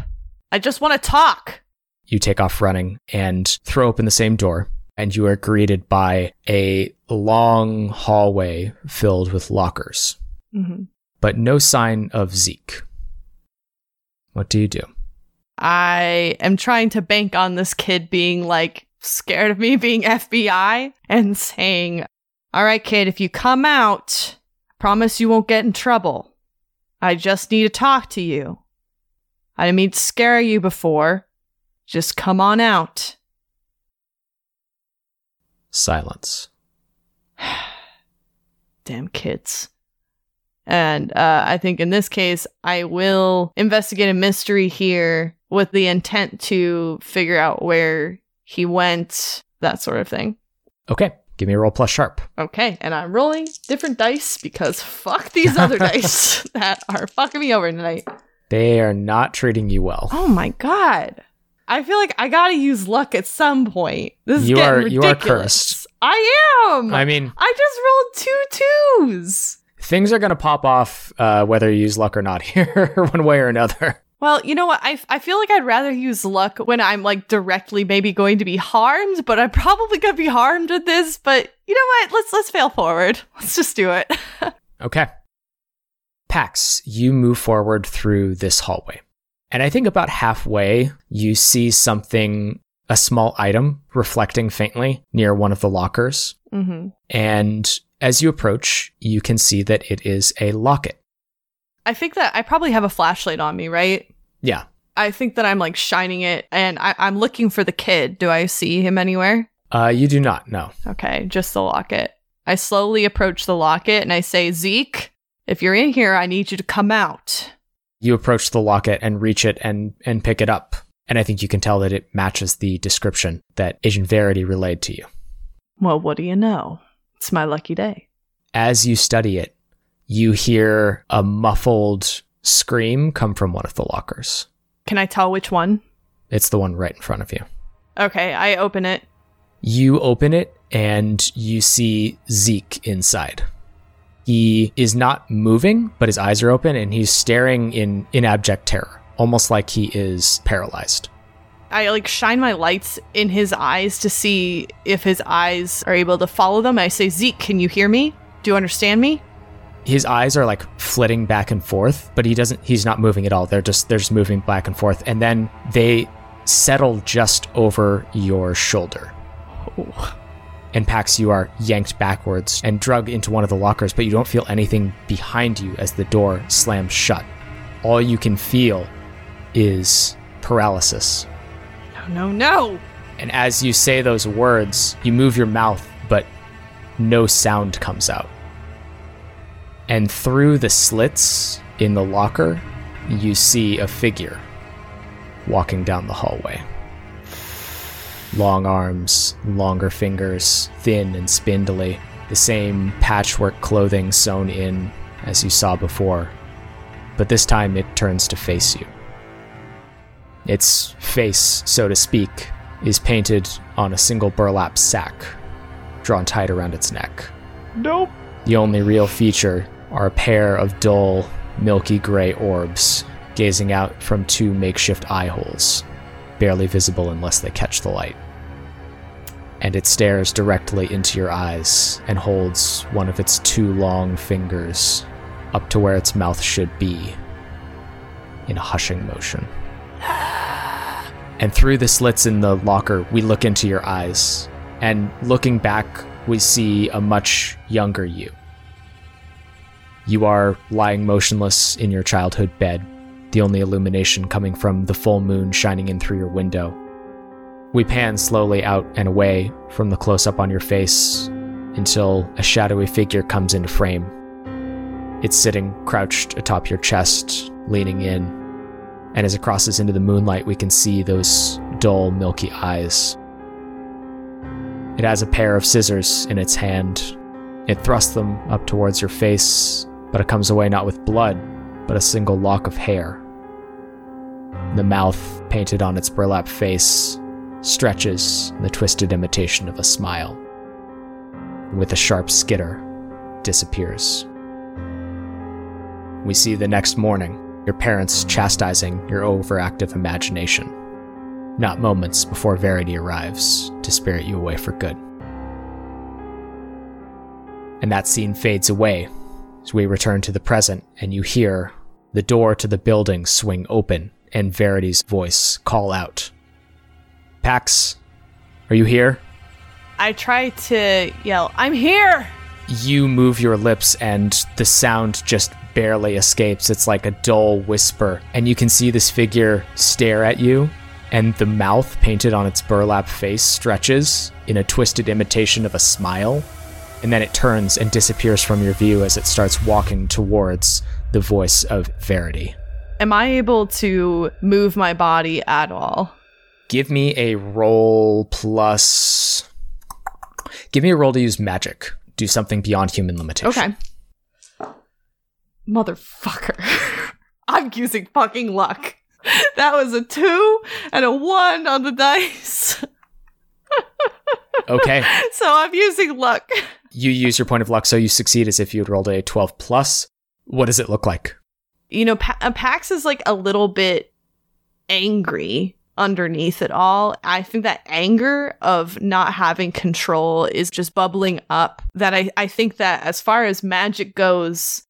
I just want to talk! You take off running and throw open the same door, and you are greeted by a long hallway filled with lockers, mm-hmm. but no sign of Zeke. What do you do? I am trying to bank on this kid being, like, scared of me being F B I and saying, all right, kid, if you come out, I promise you won't get in trouble. I just need to talk to you. I didn't mean to scare you before. Just come on out. Silence. Damn kids. And uh, I think in this case, I will investigate a mystery here with the intent to figure out where he went, that sort of thing. Okay. Give me a roll plus sharp. Okay. And I'm rolling different dice because fuck these other dice that are fucking me over tonight. They are not treating you well. Oh my God. I feel like I gotta use luck at some point. This is you getting are, ridiculous. You are cursed. I am. I mean. I just rolled two twos. Things are going to pop off uh, whether you use luck or not here, one way or another. Well, you know what? I, I feel like I'd rather use luck when I'm, like, directly maybe going to be harmed, but I'm probably going to be harmed with this. But you know what? Let's let's fail forward. Let's just do it. Okay. Pax, you move forward through this hallway. And I think about halfway, you see something, a small item reflecting faintly near one of the lockers. Mm-hmm. And as you approach, you can see that it is a locket. I think that I probably have a flashlight on me, right? Yeah. I think that I'm, like, shining it, and I- I'm looking for the kid. Do I see him anywhere? Uh, you do not, no. Okay, just the locket. I slowly approach the locket, and I say, Zeke, if you're in here, I need you to come out. You approach the locket and reach it and, and pick it up, and I think you can tell that it matches the description that Agent Verity relayed to you. Well, what do you know? It's my lucky day. As you study it, you hear a muffled scream come from one of the lockers. Can I tell which one? It's the one right in front of you. Okay, I open it. You open it and you see Zeke inside. He is not moving, but his eyes are open and he's staring in, in abject terror, almost like he is paralyzed. I, like, shine my lights in his eyes to see if his eyes are able to follow them. I say, Zeke, can you hear me? Do you understand me? His eyes are, like, flitting back and forth, but he doesn't, he's not moving at all. They're just, they're just moving back and forth. And then they settle just over your shoulder. Oh. And Pax, you are yanked backwards and dragged into one of the lockers, but you don't feel anything behind you as the door slams shut. All you can feel is paralysis. No, no. And as you say those words, you move your mouth, but no sound comes out. And through the slits in the locker, you see a figure walking down the hallway. Long arms, longer fingers, thin and spindly, the same patchwork clothing sewn in as you saw before. But this time it turns to face you. Its face, so to speak, is painted on a single burlap sack, drawn tight around its neck. Nope. The only real feature are a pair of dull, milky gray orbs gazing out from two makeshift eye holes, barely visible unless they catch the light. And it stares directly into your eyes and holds one of its two long fingers up to where its mouth should be in a hushing motion. And through the slits in the locker, we look into your eyes, and looking back, we see a much younger you. You are lying motionless in your childhood bed, the only illumination coming from the full moon shining in through your window. We pan slowly out and away from the close-up on your face until a shadowy figure comes into frame. It's sitting crouched atop your chest, leaning in, and as it crosses into the moonlight, we can see those dull, milky eyes. It has a pair of scissors in its hand. It thrusts them up towards your face, but it comes away not with blood, but a single lock of hair. The mouth, painted on its burlap face, stretches in the twisted imitation of a smile. With a sharp skitter, disappears. We see the next morning, your parents chastising your overactive imagination, not moments before Verity arrives to spirit you away for good. And that scene fades away as we return to the present, and you hear the door to the building swing open and Verity's voice call out, "Pax, are you here?" I try to yell, "I'm here!" You move your lips and the sound just barely escapes. It's like a dull whisper, and you can see this figure stare at you, and the mouth painted on its burlap face stretches in a twisted imitation of a smile, and then it turns and disappears from your view as it starts walking towards the voice of Verity. Am I able to move my body at all? Give me a roll plus... Give me a roll to use magic. Do something beyond human limitation. Okay. Motherfucker. I'm using fucking luck. That was a two and a one on the dice. Okay. So I'm using luck. You use your point of luck, so you succeed as if you'd rolled a twelve plus. What does it look like? You know, pa- Pax is like a little bit angry underneath it all. I think that anger of not having control is just bubbling up. That I, I think that as far as magic goes,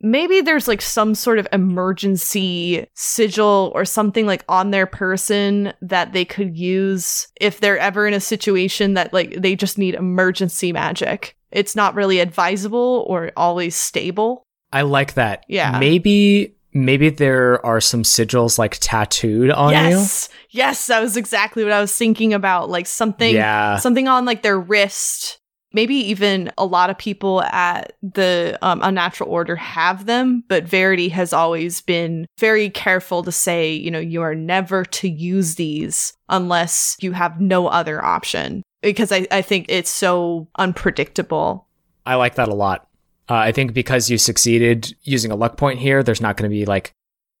maybe there's like some sort of emergency sigil or something like on their person that they could use if they're ever in a situation that like they just need emergency magic. It's not really advisable or always stable. I like that. Yeah. Maybe maybe there are some sigils like tattooed on yes. you. Yes. Yes, that was exactly what I was thinking about. Like something yeah. something on like their wrist. Maybe even a lot of people at the um, Unnatural Order have them, but Verity has always been very careful to say, you know, you are never to use these unless you have no other option, because I, I think it's so unpredictable. I like that a lot. Uh, I think because you succeeded using a luck point here, there's not going to be like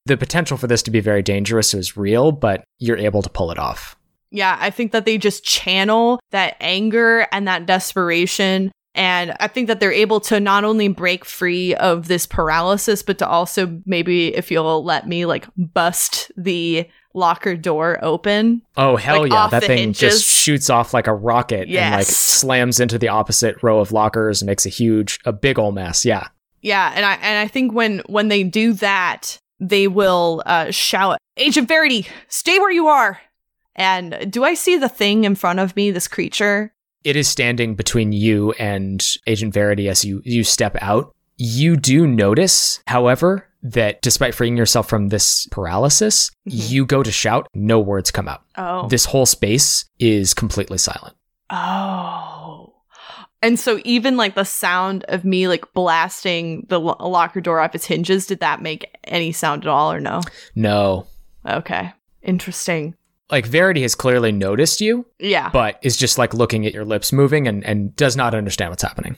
the potential for this to be very dangerous is real, but you're able to pull it off. Yeah, I think that they just channel that anger and that desperation. And I think that they're able to not only break free of this paralysis, but to also maybe, if you'll let me, like bust the locker door open. Oh, hell like, yeah. That thing hinges. Just shoots off like a rocket yes. and like slams into the opposite row of lockers and makes a huge, a big old mess. Yeah. Yeah. And I, and I think when, when they do that, they will uh, shout, "Agent Verity, stay where you are." And do I see the thing in front of me, this creature? It is standing between you and Agent Verity as you, you step out. You do notice, however, that despite freeing yourself from this paralysis, you go to shout, no words come out. Oh. This whole space is completely silent. Oh. And so even like the sound of me like blasting the lo- locker door off its hinges, did that make any sound at all or no? No. Okay. Interesting. Like, Verity has clearly noticed you. Yeah. But is just, like, looking at your lips moving and, and does not understand what's happening.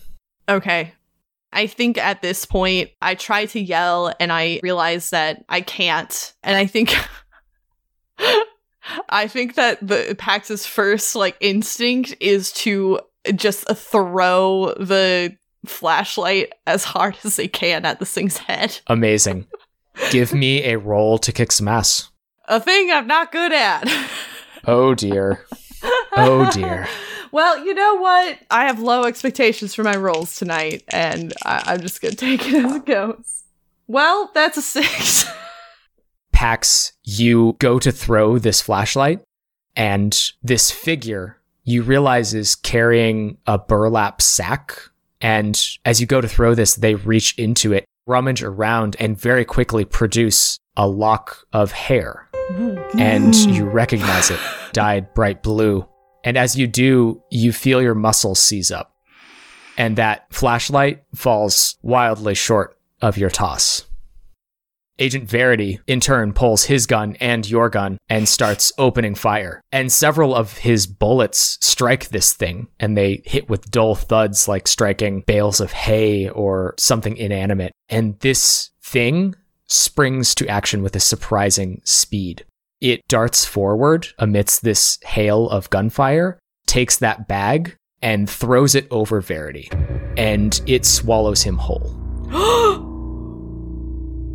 Okay. I think at this point, I try to yell and I realize that I can't. And I think... I think that the Pax's first, like, instinct is to just throw the flashlight as hard as they can at this thing's head. Amazing. Give me a roll to kick some ass. A thing I'm not good at. Oh, dear. Oh, dear. Well, you know what? I have low expectations for my rolls tonight, and I- I'm just going to take it as it goes. Well, that's a six. Pax, you go to throw this flashlight, and this figure you realize is carrying a burlap sack. And as you go to throw this, they reach into it, rummage around, and very quickly produce a lock of hair. And you recognize it, dyed bright blue. And as you do, you feel your muscles seize up. And that flashlight falls wildly short of your toss. Agent Verity, in turn, pulls his gun and your gun and starts opening fire. And several of his bullets strike this thing, and they hit with dull thuds like striking bales of hay or something inanimate. And this thing springs to action with a surprising speed. It darts forward amidst this hail of gunfire, takes that bag, and throws it over Verity. And it swallows him whole.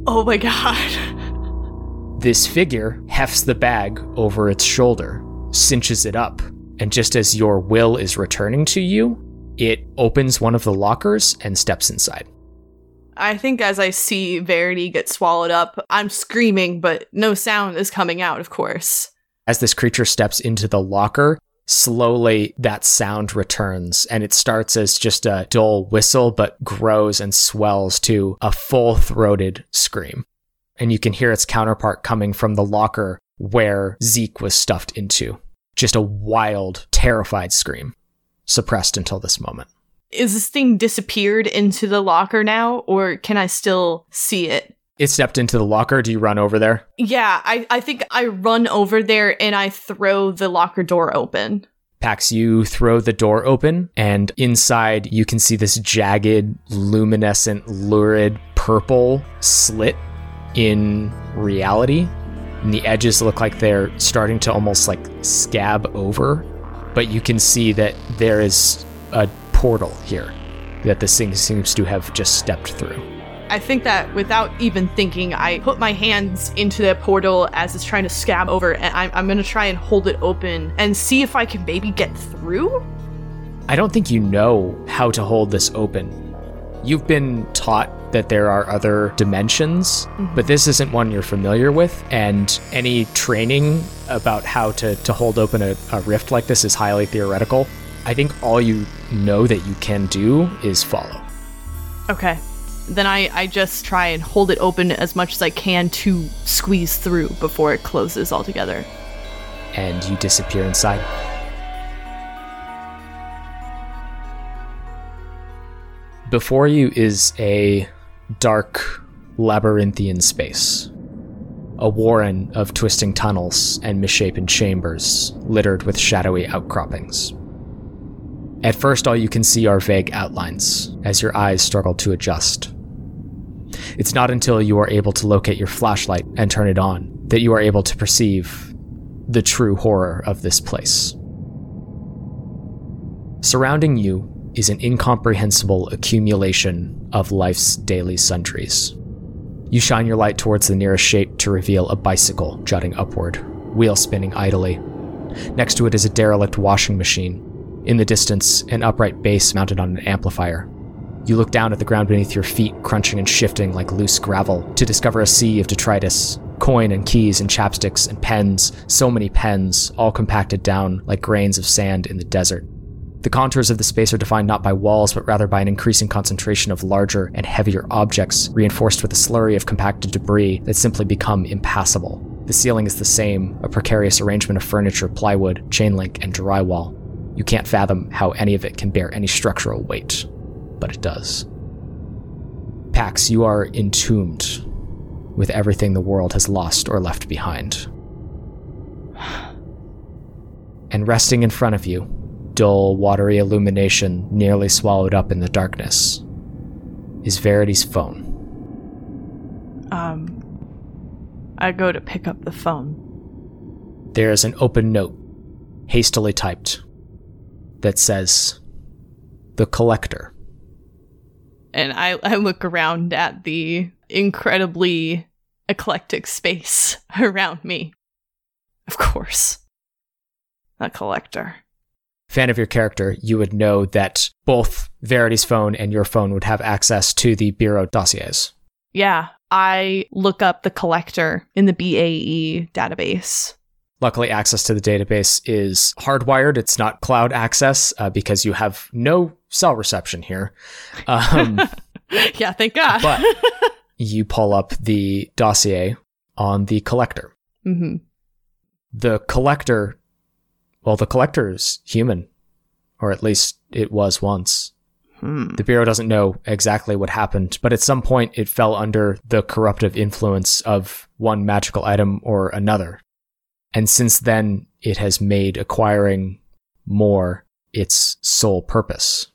Oh my god. This figure hefts the bag over its shoulder, cinches it up, and just as your will is returning to you, it opens one of the lockers and steps inside. I think as I see Verity get swallowed up, I'm screaming, but no sound is coming out, of course. As this creature steps into the locker, slowly that sound returns, and it starts as just a dull whistle, but grows and swells to a full-throated scream. And you can hear its counterpart coming from the locker where Zeke was stuffed into. Just a wild, terrified scream, suppressed until this moment. Is this thing disappeared into the locker now, or can I still see it? It stepped into the locker. Do you run over there? Yeah, I, I think I run over there and I throw the locker door open. Pax, you throw the door open, and inside you can see this jagged, luminescent, lurid, purple slit in reality. And the edges look like they're starting to almost like scab over, but you can see that there is a portal here that this thing seems to have just stepped through. I think that without even thinking, I put my hands into the portal as it's trying to scab over, and I'm, I'm going to try and hold it open and see if I can maybe get through? I don't think you know how to hold this open. You've been taught that there are other dimensions, mm-hmm. but this isn't one you're familiar with, and any training about how to, to hold open a, a rift like this is highly theoretical. I think all you know that you can do is follow. Okay. Then I, I just try and hold it open as much as I can to squeeze through before it closes altogether. And you disappear inside. Before you is a dark, labyrinthian space. A warren of twisting tunnels and misshapen chambers littered with shadowy outcroppings. At first, all you can see are vague outlines as your eyes struggle to adjust. It's not until you are able to locate your flashlight and turn it on that you are able to perceive the true horror of this place. Surrounding you is an incomprehensible accumulation of life's daily sundries. You shine your light towards the nearest shape to reveal a bicycle jutting upward, wheel spinning idly. Next to it is a derelict washing machine. In the distance, an upright bass mounted on an amplifier. You look down at the ground beneath your feet, crunching and shifting like loose gravel, to discover a sea of detritus, coin and keys and chapsticks and pens, so many pens, all compacted down like grains of sand in the desert. The contours of the space are defined not by walls, but rather by an increasing concentration of larger and heavier objects, reinforced with a slurry of compacted debris that simply become impassable. The ceiling is the same, a precarious arrangement of furniture, plywood, chain link, and drywall. You can't fathom how any of it can bear any structural weight, but it does. Pax, you are entombed with everything the world has lost or left behind. And resting in front of you, dull, watery illumination nearly swallowed up in the darkness, is Verity's phone. Um, I go to pick up the phone. There is an open note, hastily typed, that says, The Collector. And I, I look around at the incredibly eclectic space around me. Of course. The Collector. Fan of your character, you would know that both Verity's phone and your phone would have access to the Bureau dossiers. Yeah, I look up the Collector in the B A E database. Luckily, access to the database is hardwired. It's not cloud access uh, because you have no cell reception here. Um, yeah, thank God. But you pull up the dossier on the Collector. Mm-hmm. The Collector, well, the Collector is human, or at least it was once. Hmm. The Bureau doesn't know exactly what happened, but at some point it fell under the corruptive influence of one magical item or another. And since then, it has made acquiring more its sole purpose.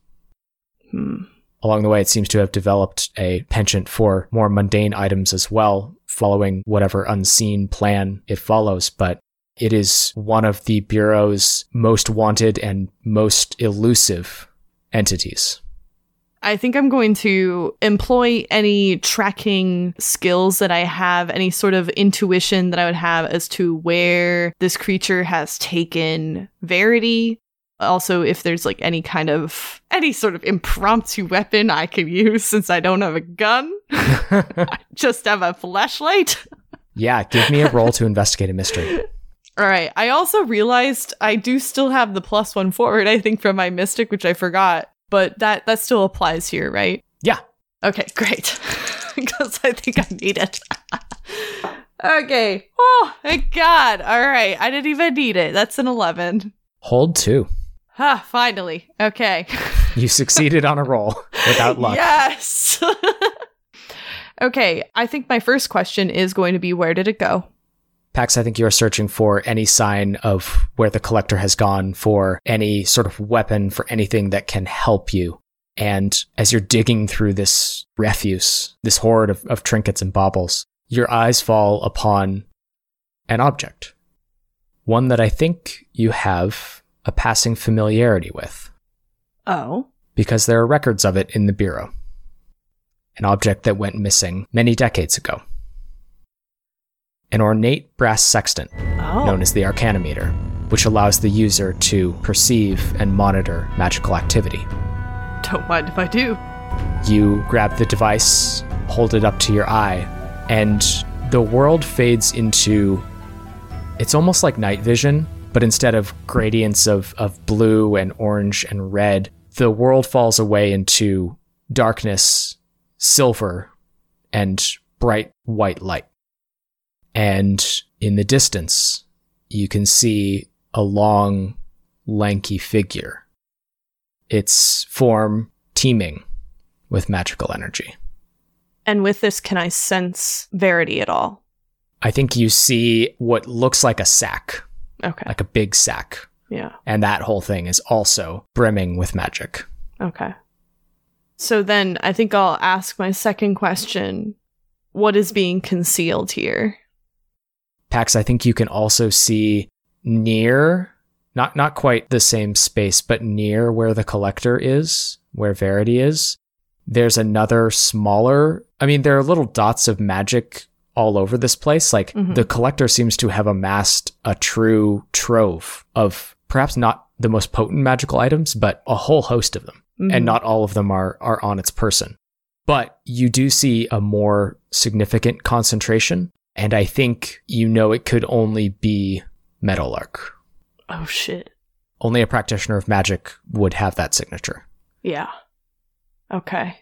Hmm. Along the way, it seems to have developed a penchant for more mundane items as well, following whatever unseen plan it follows. But it is one of the Bureau's most wanted and most elusive entities. I think I'm going to employ any tracking skills that I have, any sort of intuition that I would have as to where this creature has taken Verity. Also, if there's like any kind of, any sort of impromptu weapon I can use since I don't have a gun. I just have a flashlight. Yeah, give me a roll to investigate a mystery. All right. I also realized I do still have the plus one forward, I think, from my mystic, which I forgot. But that, that still applies here, right? Yeah. Okay, great. Because I think I need it. Okay. Oh, thank God. All right. I didn't even need it. That's an eleven. Hold two. Ah, finally. Okay. You succeeded on a roll without luck. Yes. Okay. I think my first question is going to be, where did it go? Pax, I think you're searching for any sign of where the Collector has gone, for any sort of weapon, for anything that can help you. And as you're digging through this refuse, this hoard of, of trinkets and baubles, your eyes fall upon an object. One that I think you have a passing familiarity with. Oh. Because there are records of it in the Bureau. An object that went missing many decades ago. An ornate brass sextant, oh. known as the Arcanometer, which allows the user to perceive and monitor magical activity. Don't mind if I do. You grab the device, hold it up to your eye, and the world fades into... It's almost like night vision, but instead of gradients of, of blue and orange and red, the world falls away into darkness, silver, and bright white light. And in the distance, you can see a long, lanky figure, its form teeming with magical energy. And with this, can I sense Verity at all? I think you see what looks like a sack. Okay. Like a big sack. Yeah. And that whole thing is also brimming with magic. Okay. So then I think I'll ask my second question. What is being concealed here? Pax, I think you can also see near, not not quite the same space, but near where the Collector is, where Verity is, there's another smaller, I mean, there are little dots of magic all over this place. Like, mm-hmm. The Collector seems to have amassed a true trove of perhaps not the most potent magical items, but a whole host of them. Mm-hmm. And not all of them are, are on its person. But you do see a more significant concentration. And I think you know it could only be Meadowlark. Oh, shit. Only a practitioner of magic would have that signature. Yeah. Okay.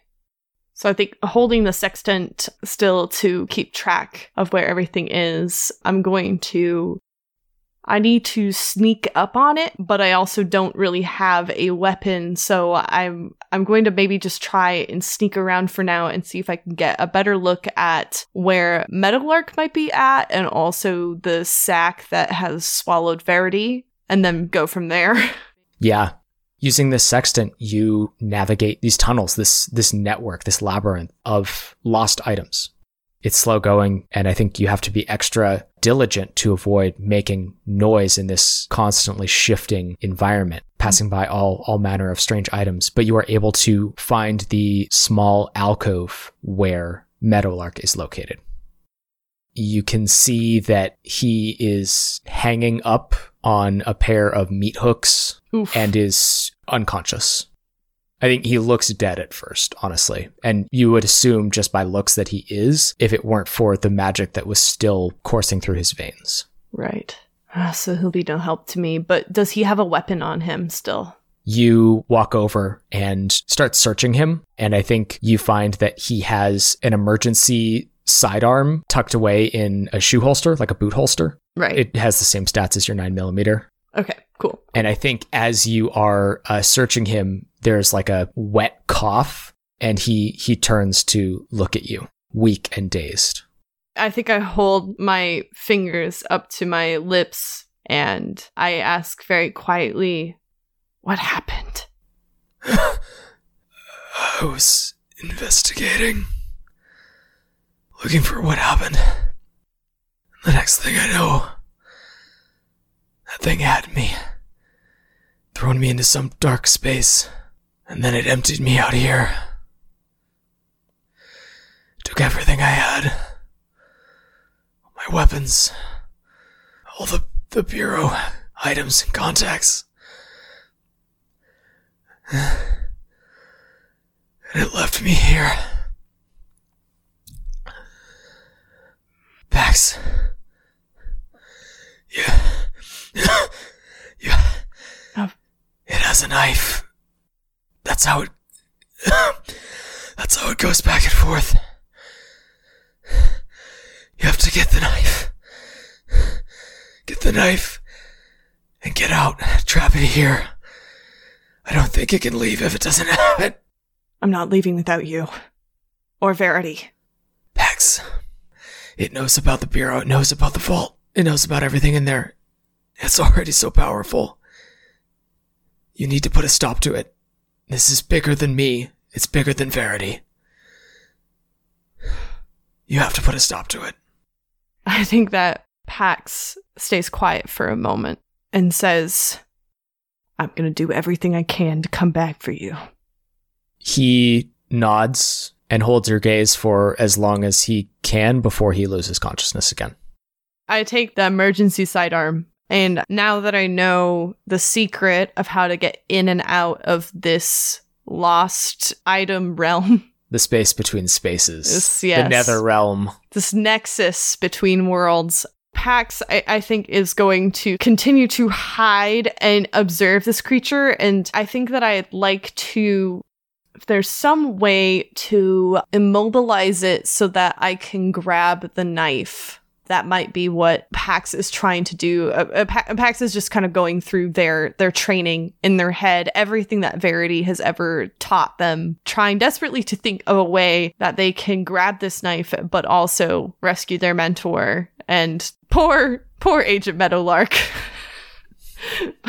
So I think holding the sextant still to keep track of where everything is, I'm going to... I need to sneak up on it, but I also don't really have a weapon, so I'm I'm going to maybe just try and sneak around for now and see if I can get a better look at where Meadowlark might be at, and also the sack that has swallowed Verity, and then go from there. Yeah. Using this sextant, you navigate these tunnels, this this network, this labyrinth of lost items. It's slow going, and I think you have to be extra diligent to avoid making noise in this constantly shifting environment, passing by all, all manner of strange items. But you are able to find the small alcove where Meadowlark is located. You can see that he is hanging up on a pair of meat hooks. Oof. And is unconscious. I think he looks dead at first, honestly. And you would assume just by looks that he is, if it weren't for the magic that was still coursing through his veins. Right. So he'll be no help to me. But does he have a weapon on him still? You walk over and start searching him. And I think you find that he has an emergency sidearm tucked away in a shoe holster, like a boot holster. Right. It has the same stats as your nine millimeter. Okay, cool. And I think as you are uh, searching him, there's like a wet cough, and he he turns to look at you, weak and dazed. I think I hold my fingers up to my lips, and I ask very quietly, what happened? I was investigating, looking for what happened. The next thing I know, that thing had me, thrown me into some dark space, and then it emptied me out here. Took everything I had. All my weapons, all the, the bureau items and contacts. And it left me here. Pax. Yeah. Yeah. Oh. It has a knife. That's how it. That's how it goes back and forth. You have to get the knife. Get the knife and get out. Trap it here. I don't think it can leave if it doesn't have it. I'm not leaving without you. Or Verity. Pax. It knows about the Bureau. It knows about the vault. It knows about everything in there. It's already so powerful. You need to put a stop to it. This is bigger than me. It's bigger than Verity. You have to put a stop to it. I think that Pax stays quiet for a moment and says, I'm going to do everything I can to come back for you. He nods and holds your gaze for as long as he can before he loses consciousness again. I take the emergency sidearm. And now that I know the secret of how to get in and out of this lost item realm. The space between spaces. This, yes. The nether realm. This nexus between worlds. Pax, I, I think, is going to continue to hide and observe this creature. And I think that I'd like to... If there's some way to immobilize it so that I can grab the knife. That might be what Pax is trying to do. Uh, pa- Pax is just kind of going through their their training in their head, everything that Verity has ever taught them, trying desperately to think of a way that they can grab this knife, but also rescue their mentor and poor, poor Agent Meadowlark.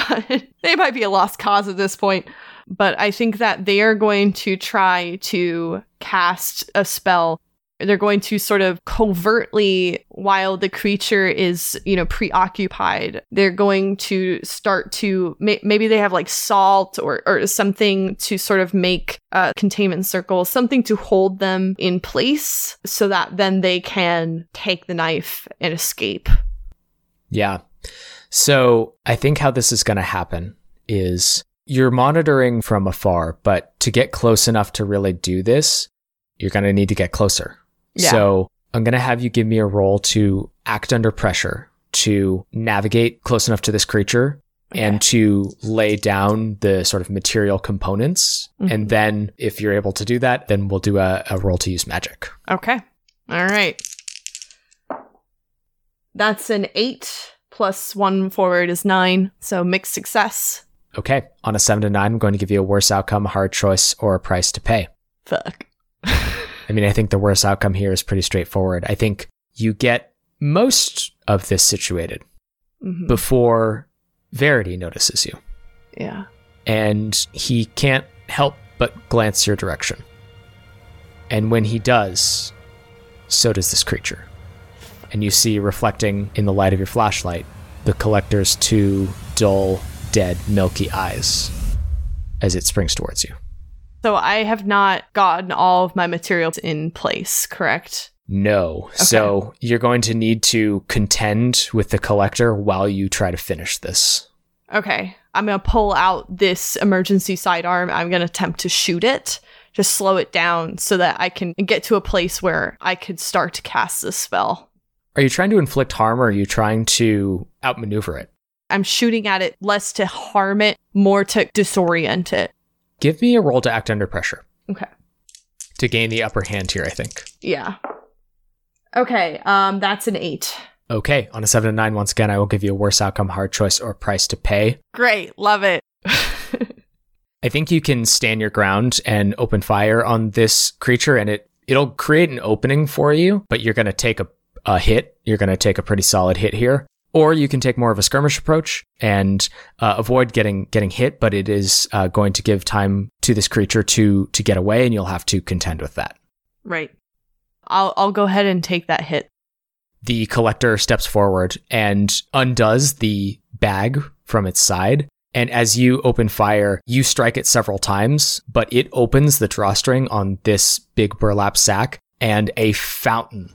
But they might be a lost cause at this point. But I think that they are going to try to cast a spell. They're going to sort of covertly, while the creature is, you know, preoccupied, they're going to start to, may- maybe they have like salt or, or something to sort of make a containment circle, something to hold them in place so that then they can take the knife and escape. Yeah. So I think how this is going to happen is you're monitoring from afar, but to get close enough to really do this, you're going to need to get closer. Yeah. So I'm going to have you give me a roll to act under pressure, to navigate close enough to this creature, okay, and to lay down the sort of material components. Mm-hmm. And then if you're able to do that, then we'll do a, a roll to use magic. Okay. All right. That's an eight plus one forward is nine. So mixed success. Okay. On a seven to nine, I'm going to give you a worse outcome, a hard choice, or a price to pay. Fuck. I mean, I think the worst outcome here is pretty straightforward. I think you get most of this situated mm-hmm. before Verity notices you. Yeah. And he can't help but glance your direction. And when he does, so does this creature. And you see, reflecting in the light of your flashlight, the Collector's two dull, dead, milky eyes as it springs towards you. So I have not gotten all of my materials in place, correct? No. Okay. So you're going to need to contend with the Collector while you try to finish this. Okay. I'm going to pull out this emergency sidearm. I'm going to attempt to shoot it, just slow it down so that I can get to a place where I could start to cast this spell. Are you trying to inflict harm, or are you trying to outmaneuver it? I'm shooting at it less to harm it, more to disorient it. Give me a roll to act under pressure. Okay. To gain the upper hand here, I think. Yeah. Okay, um, that's an eight. Okay, on a seven and nine, once again, I will give you a worse outcome, hard choice, or price to pay. Great, love it. I think you can stand your ground and open fire on this creature, and it, it'll create an opening for you, but you're going to take a, a hit. You're going to take a pretty solid hit here. Or you can take more of a skirmish approach and uh, avoid getting getting hit, but it is uh, going to give time to this creature to to get away, and you'll have to contend with that. Right. I'll I'll go ahead and take that hit. The collector steps forward and undoes the bag from its side. And as you open fire, you strike it several times, but it opens the drawstring on this big burlap sack, and a fountain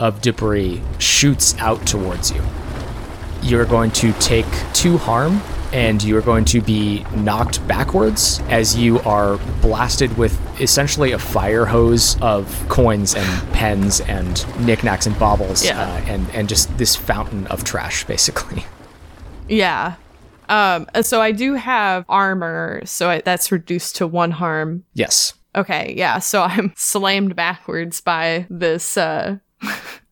of debris shoots out towards you. You're going to take two harm, and you're going to be knocked backwards as you are blasted with essentially a fire hose of coins and pens and knickknacks and baubles, yeah. uh, and, and just this fountain of trash, basically. Yeah. Um, so I do have armor, so I, that's reduced to one harm. Yes. Okay, yeah, so I'm slammed backwards by this uh,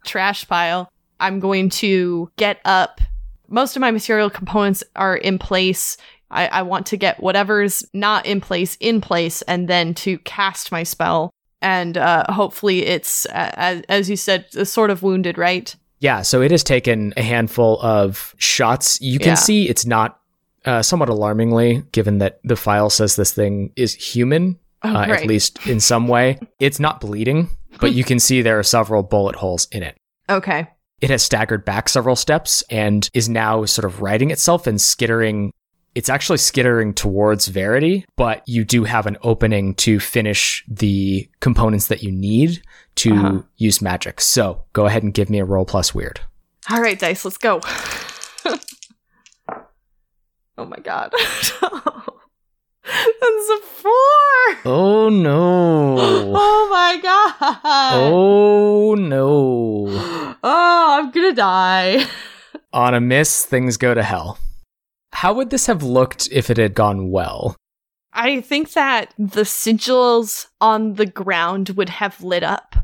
trash pile. I'm going to get up. Most of my material components are in place. I, I want to get whatever's not in place in place, and then to cast my spell. And uh, hopefully it's, uh, as, as you said, sort of wounded, right? Yeah, so it has taken a handful of shots. You can yeah. see it's not uh, somewhat alarmingly, given that the file says this thing is human, oh, uh, at least in some way. It's not bleeding, but you can see there are several bullet holes in it. Okay. It has staggered back several steps and is now sort of righting itself and skittering. It's actually skittering towards Verity, but you do have an opening to finish the components that you need to uh-huh. use magic. So go ahead and give me a roll plus weird. All right, Dice, let's go. Oh my God. That's a four. Oh no. Oh my God. Oh no. Oh, I'm gonna die. On a miss, things go to hell. How would this have looked if it had gone well? I think that the sigils on the ground would have lit up,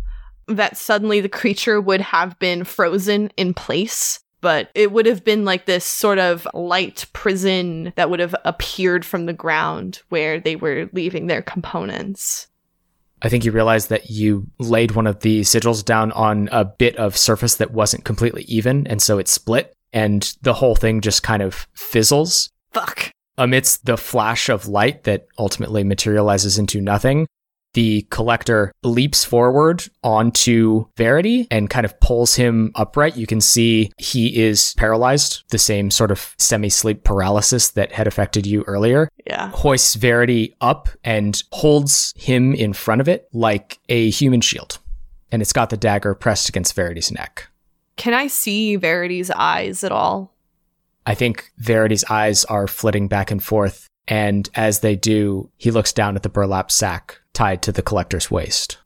that suddenly the creature would have been frozen in place. But it would have been like this sort of light prison that would have appeared from the ground where they were leaving their components. I think you realized that you laid one of the sigils down on a bit of surface that wasn't completely even, and so it split, and the whole thing just kind of fizzles. Fuck. Amidst the flash of light that ultimately materializes into nothing, the collector leaps forward onto Verity and kind of pulls him upright. You can see he is paralyzed, the same sort of semi-sleep paralysis that had affected you earlier. Yeah. Hoists Verity up and holds him in front of it like a human shield. And it's got the dagger pressed against Verity's neck. Can I see Verity's eyes at all? I think Verity's eyes are flitting back and forth. And as they do, he looks down at the burlap sack tied to the collector's waist.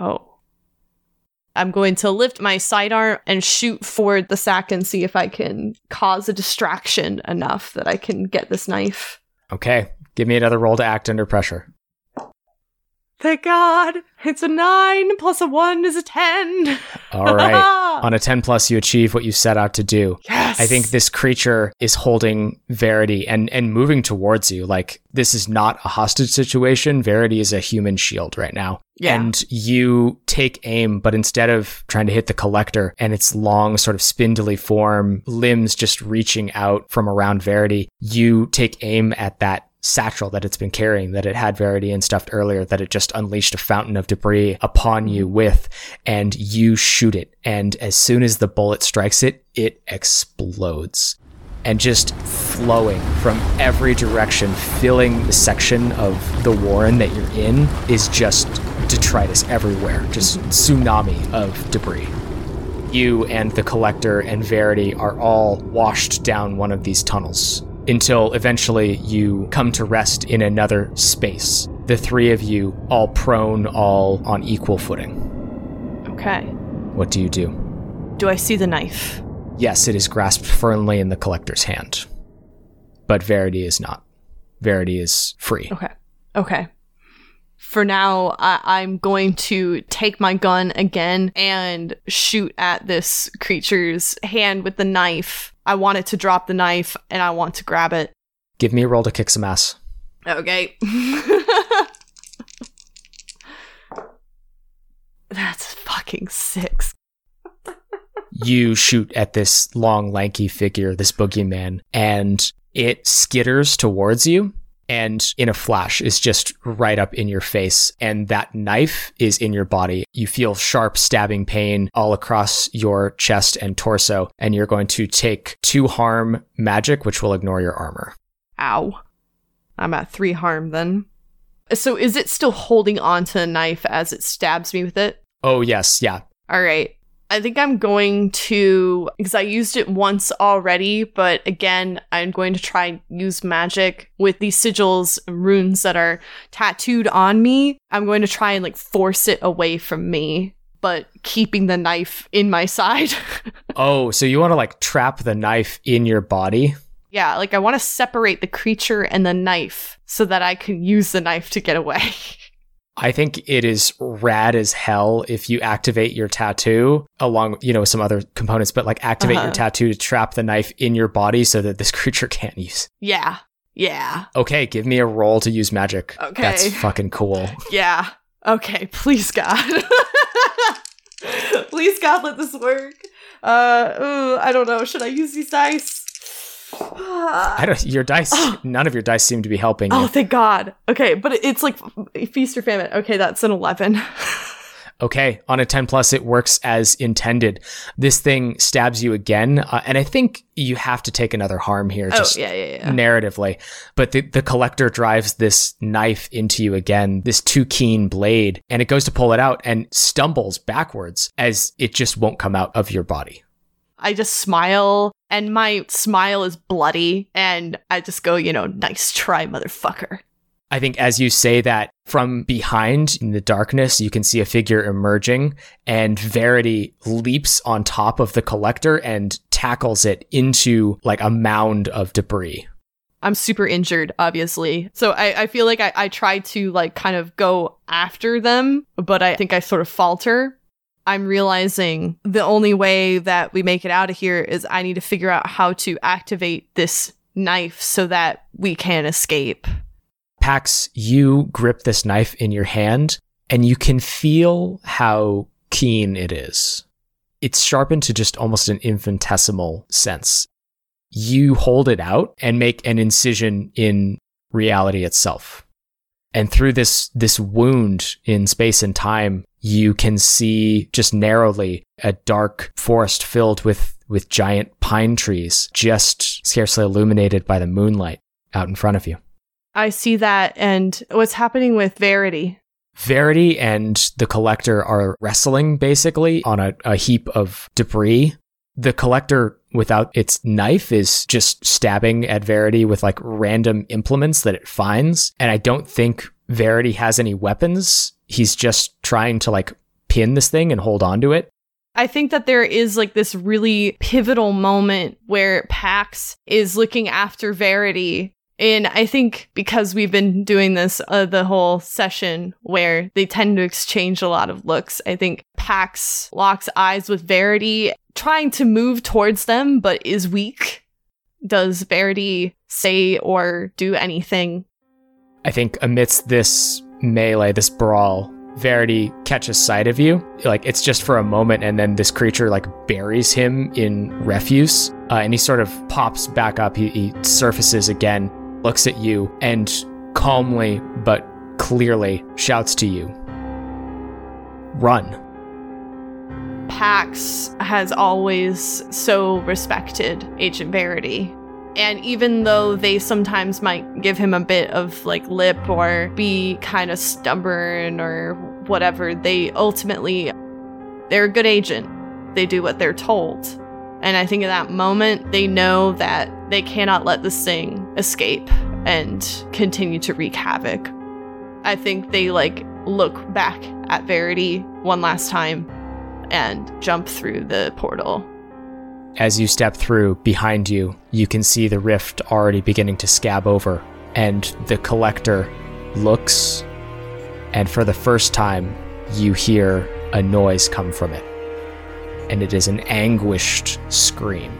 Oh. I'm going to lift my sidearm and shoot for the sack and see if I can cause a distraction enough that I can get this knife. Okay. Give me another roll to act under pressure. Thank God. It's a nine plus a one is a ten. All right. On a ten plus, you achieve what you set out to do. Yes. I think this creature is holding Verity and, and moving towards you. Like, this is not a hostage situation. Verity is a human shield right now. Yeah. And you take aim, but instead of trying to hit the collector and its long sort of spindly form, limbs just reaching out from around Verity, you take aim at that satchel that it's been carrying, that it had Verity and stuffed earlier, that it just unleashed a fountain of debris upon you with, and you shoot it. And as soon as the bullet strikes it, it explodes. And just flowing from every direction, filling the section of the warren that you're in, is just detritus everywhere, just tsunami of debris. You and the collector and Verity are all washed down one of these tunnels. until eventually you come to rest in another space. The three of you, all prone, all on equal footing. Okay. What do you do? Do I see the knife? Yes, it is grasped firmly in the Collector's hand. But Verity is not. Verity is free. Okay. Okay. For now, I- I'm going to take my gun again and shoot at this creature's hand with the knife. I want it to drop the knife, and I want to grab it. Give me a roll to kick some ass. Okay. That's fucking six. You shoot at this long, lanky figure, this boogeyman, and it skitters towards you. And in a flash, it's just right up in your face. And that knife is in your body. You feel sharp stabbing pain all across your chest and torso. And you're going to take two harm magic, which will ignore your armor. Ow. I'm at three harm then. So is it still holding on to the knife as it stabs me with it? Oh, yes. Yeah. All right. I think I'm going to, because I used it once already, but again, I'm going to try and use magic with these sigils and runes that are tattooed on me. I'm going to try and like force it away from me, but keeping the knife in my side. Oh, so you want to like trap the knife in your body? Yeah, like I want to separate the creature and the knife so that I can use the knife to get away. I think it is rad as hell if you activate your tattoo along, you know, some other components, but like activate uh-huh. your tattoo to trap the knife in your body so that this creature can't use. Yeah. Yeah. Okay. Give me a roll to use magic. Okay. That's fucking cool. Yeah. Okay. Please, God. Please, God, let this work. Uh, ooh, I don't know. Should I use these dice? I don't, your dice, oh. None of your dice seem to be helping. Oh, you. Thank God. Okay, but it's like feast or famine. Okay, that's an eleven. Okay, on a ten plus, it works as intended. This thing stabs you again, uh, and I think you have to take another harm here, just oh, yeah, yeah, yeah. narratively. But the, the Collector drives this knife into you again, this too keen blade, and it goes to pull it out and stumbles backwards as it just won't come out of your body. I just smile, and my smile is bloody, and I just go, you know, nice try, motherfucker. I think as you say that, from behind in the darkness, you can see a figure emerging, and Verity leaps on top of the Collector and tackles it into, like, a mound of debris. I'm super injured, obviously. So I, I feel like I, I try to, like, kind of go after them, but I think I sort of falter. I'm realizing the only way that we make it out of here is I need to figure out how to activate this knife so that we can escape. Pax, you grip this knife in your hand, and you can feel how keen it is. It's sharpened to just almost an infinitesimal sense. You hold it out and make an incision in reality itself. And through this this wound in space and time, you can see just narrowly a dark forest filled with, with giant pine trees, just scarcely illuminated by the moonlight out in front of you. I see that. And what's happening with Verity? Verity and the Collector are wrestling, basically, on a, a heap of debris. The Collector, without its knife, is just stabbing at Verity with like random implements that it finds. And I don't think Verity has any weapons. He's just trying to like pin this thing and hold on to it. I think that there is like this really pivotal moment where Pax is looking after Verity. And I think because we've been doing this uh, the whole session where they tend to exchange a lot of looks, I think Pax locks eyes with Verity, trying to move towards them, but is weak. Does Verity say or do anything? I think amidst this melee, this brawl, Verity catches sight of you. Like, it's just for a moment, and then this creature, like, buries him in refuse, uh, and he sort of pops back up. He, he surfaces again, looks at you, and calmly but clearly shouts to you, "Run." Pax has always so respected Agent Verity. And even though they sometimes might give him a bit of like lip or be kind of stubborn or whatever, they ultimately, they're a good agent. They do what they're told. And I think at that moment, they know that they cannot let this thing escape and continue to wreak havoc. I think they, like, look back at Verity one last time and jump through the portal. As you step through, behind you, you can see the rift already beginning to scab over, and the Collector looks, and for the first time, you hear a noise come from it. And it is an anguished scream.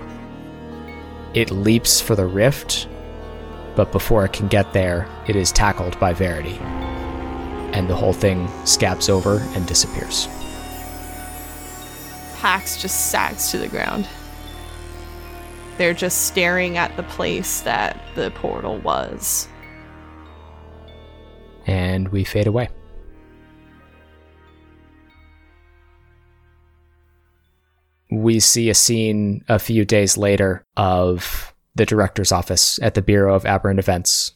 It leaps for the rift, but before it can get there, it is tackled by Verity. And the whole thing scabs over and disappears. Pax just sags to the ground. They're just staring at the place that the portal was. And we fade away. We see a scene a few days later of the director's office at the Bureau of Aberrant Events.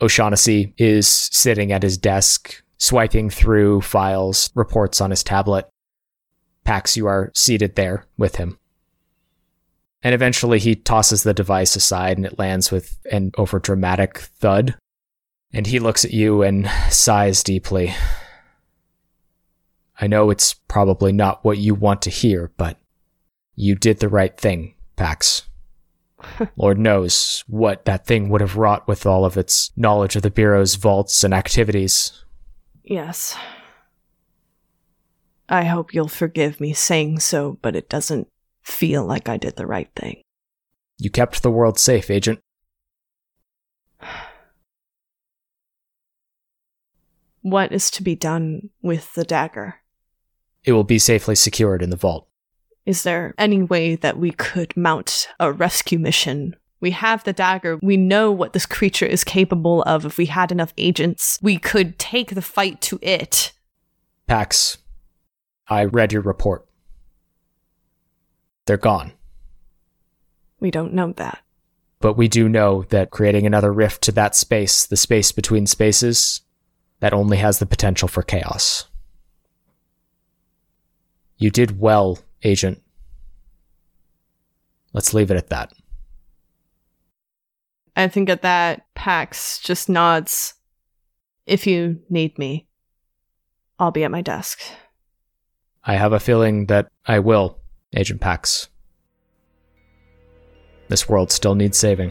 O'Shaughnessy is sitting at his desk, swiping through files, reports on his tablet. Pax, you are seated there with him. And eventually he tosses the device aside and it lands with an overdramatic thud. And he looks at you and sighs deeply. I know it's probably not what you want to hear, but you did the right thing, Pax. Lord knows what that thing would have wrought with all of its knowledge of the Bureau's vaults and activities. Yes. I hope you'll forgive me saying so, but it doesn't feel like I did the right thing. You kept the world safe, Agent. What is to be done with the dagger? It will be safely secured in the vault. Is there any way that we could mount a rescue mission? We have the dagger. We know what this creature is capable of. If we had enough agents, we could take the fight to it. Pax, I read your report. They're gone. We don't know that. But we do know that creating another rift to that space, the space between spaces, that only has the potential for chaos. You did well, Agent. Let's leave it at that. I think at that, Pax just nods. If you need me, I'll be at my desk. I have a feeling that I will, Agent Pax. This world still needs saving.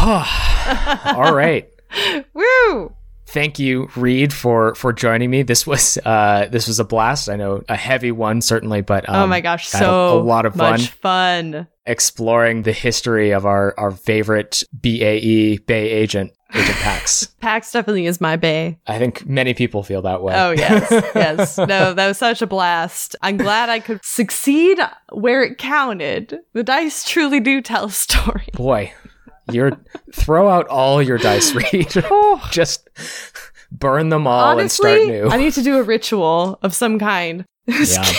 All right. Woo! Thank you, Reed, for, for joining me. This was uh this was a blast. I know a heavy one, certainly, but um, oh my gosh, so a, a lot of much fun. fun exploring the history of our, our favorite B A E Bay agent, Agent Pax. Pax definitely is my Bay. I think many people feel that way. Oh yes, yes. No, that was such a blast. I'm glad I could succeed where it counted. The dice truly do tell a story. Boy. You're, throw out all your dice, Reed. Oh. Just burn them all. Honestly, and start new. I need to do a ritual of some kind. Yeah.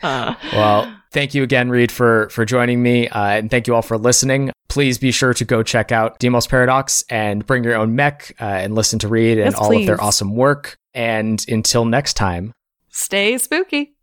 uh. Well, thank you again, Reed, for, for joining me. Uh, and thank you all for listening. Please be sure to go check out Deimos Paradox and Bring Your Own Mech uh, and listen to Reed and yes, all please. of their awesome work. And until next time, stay spooky.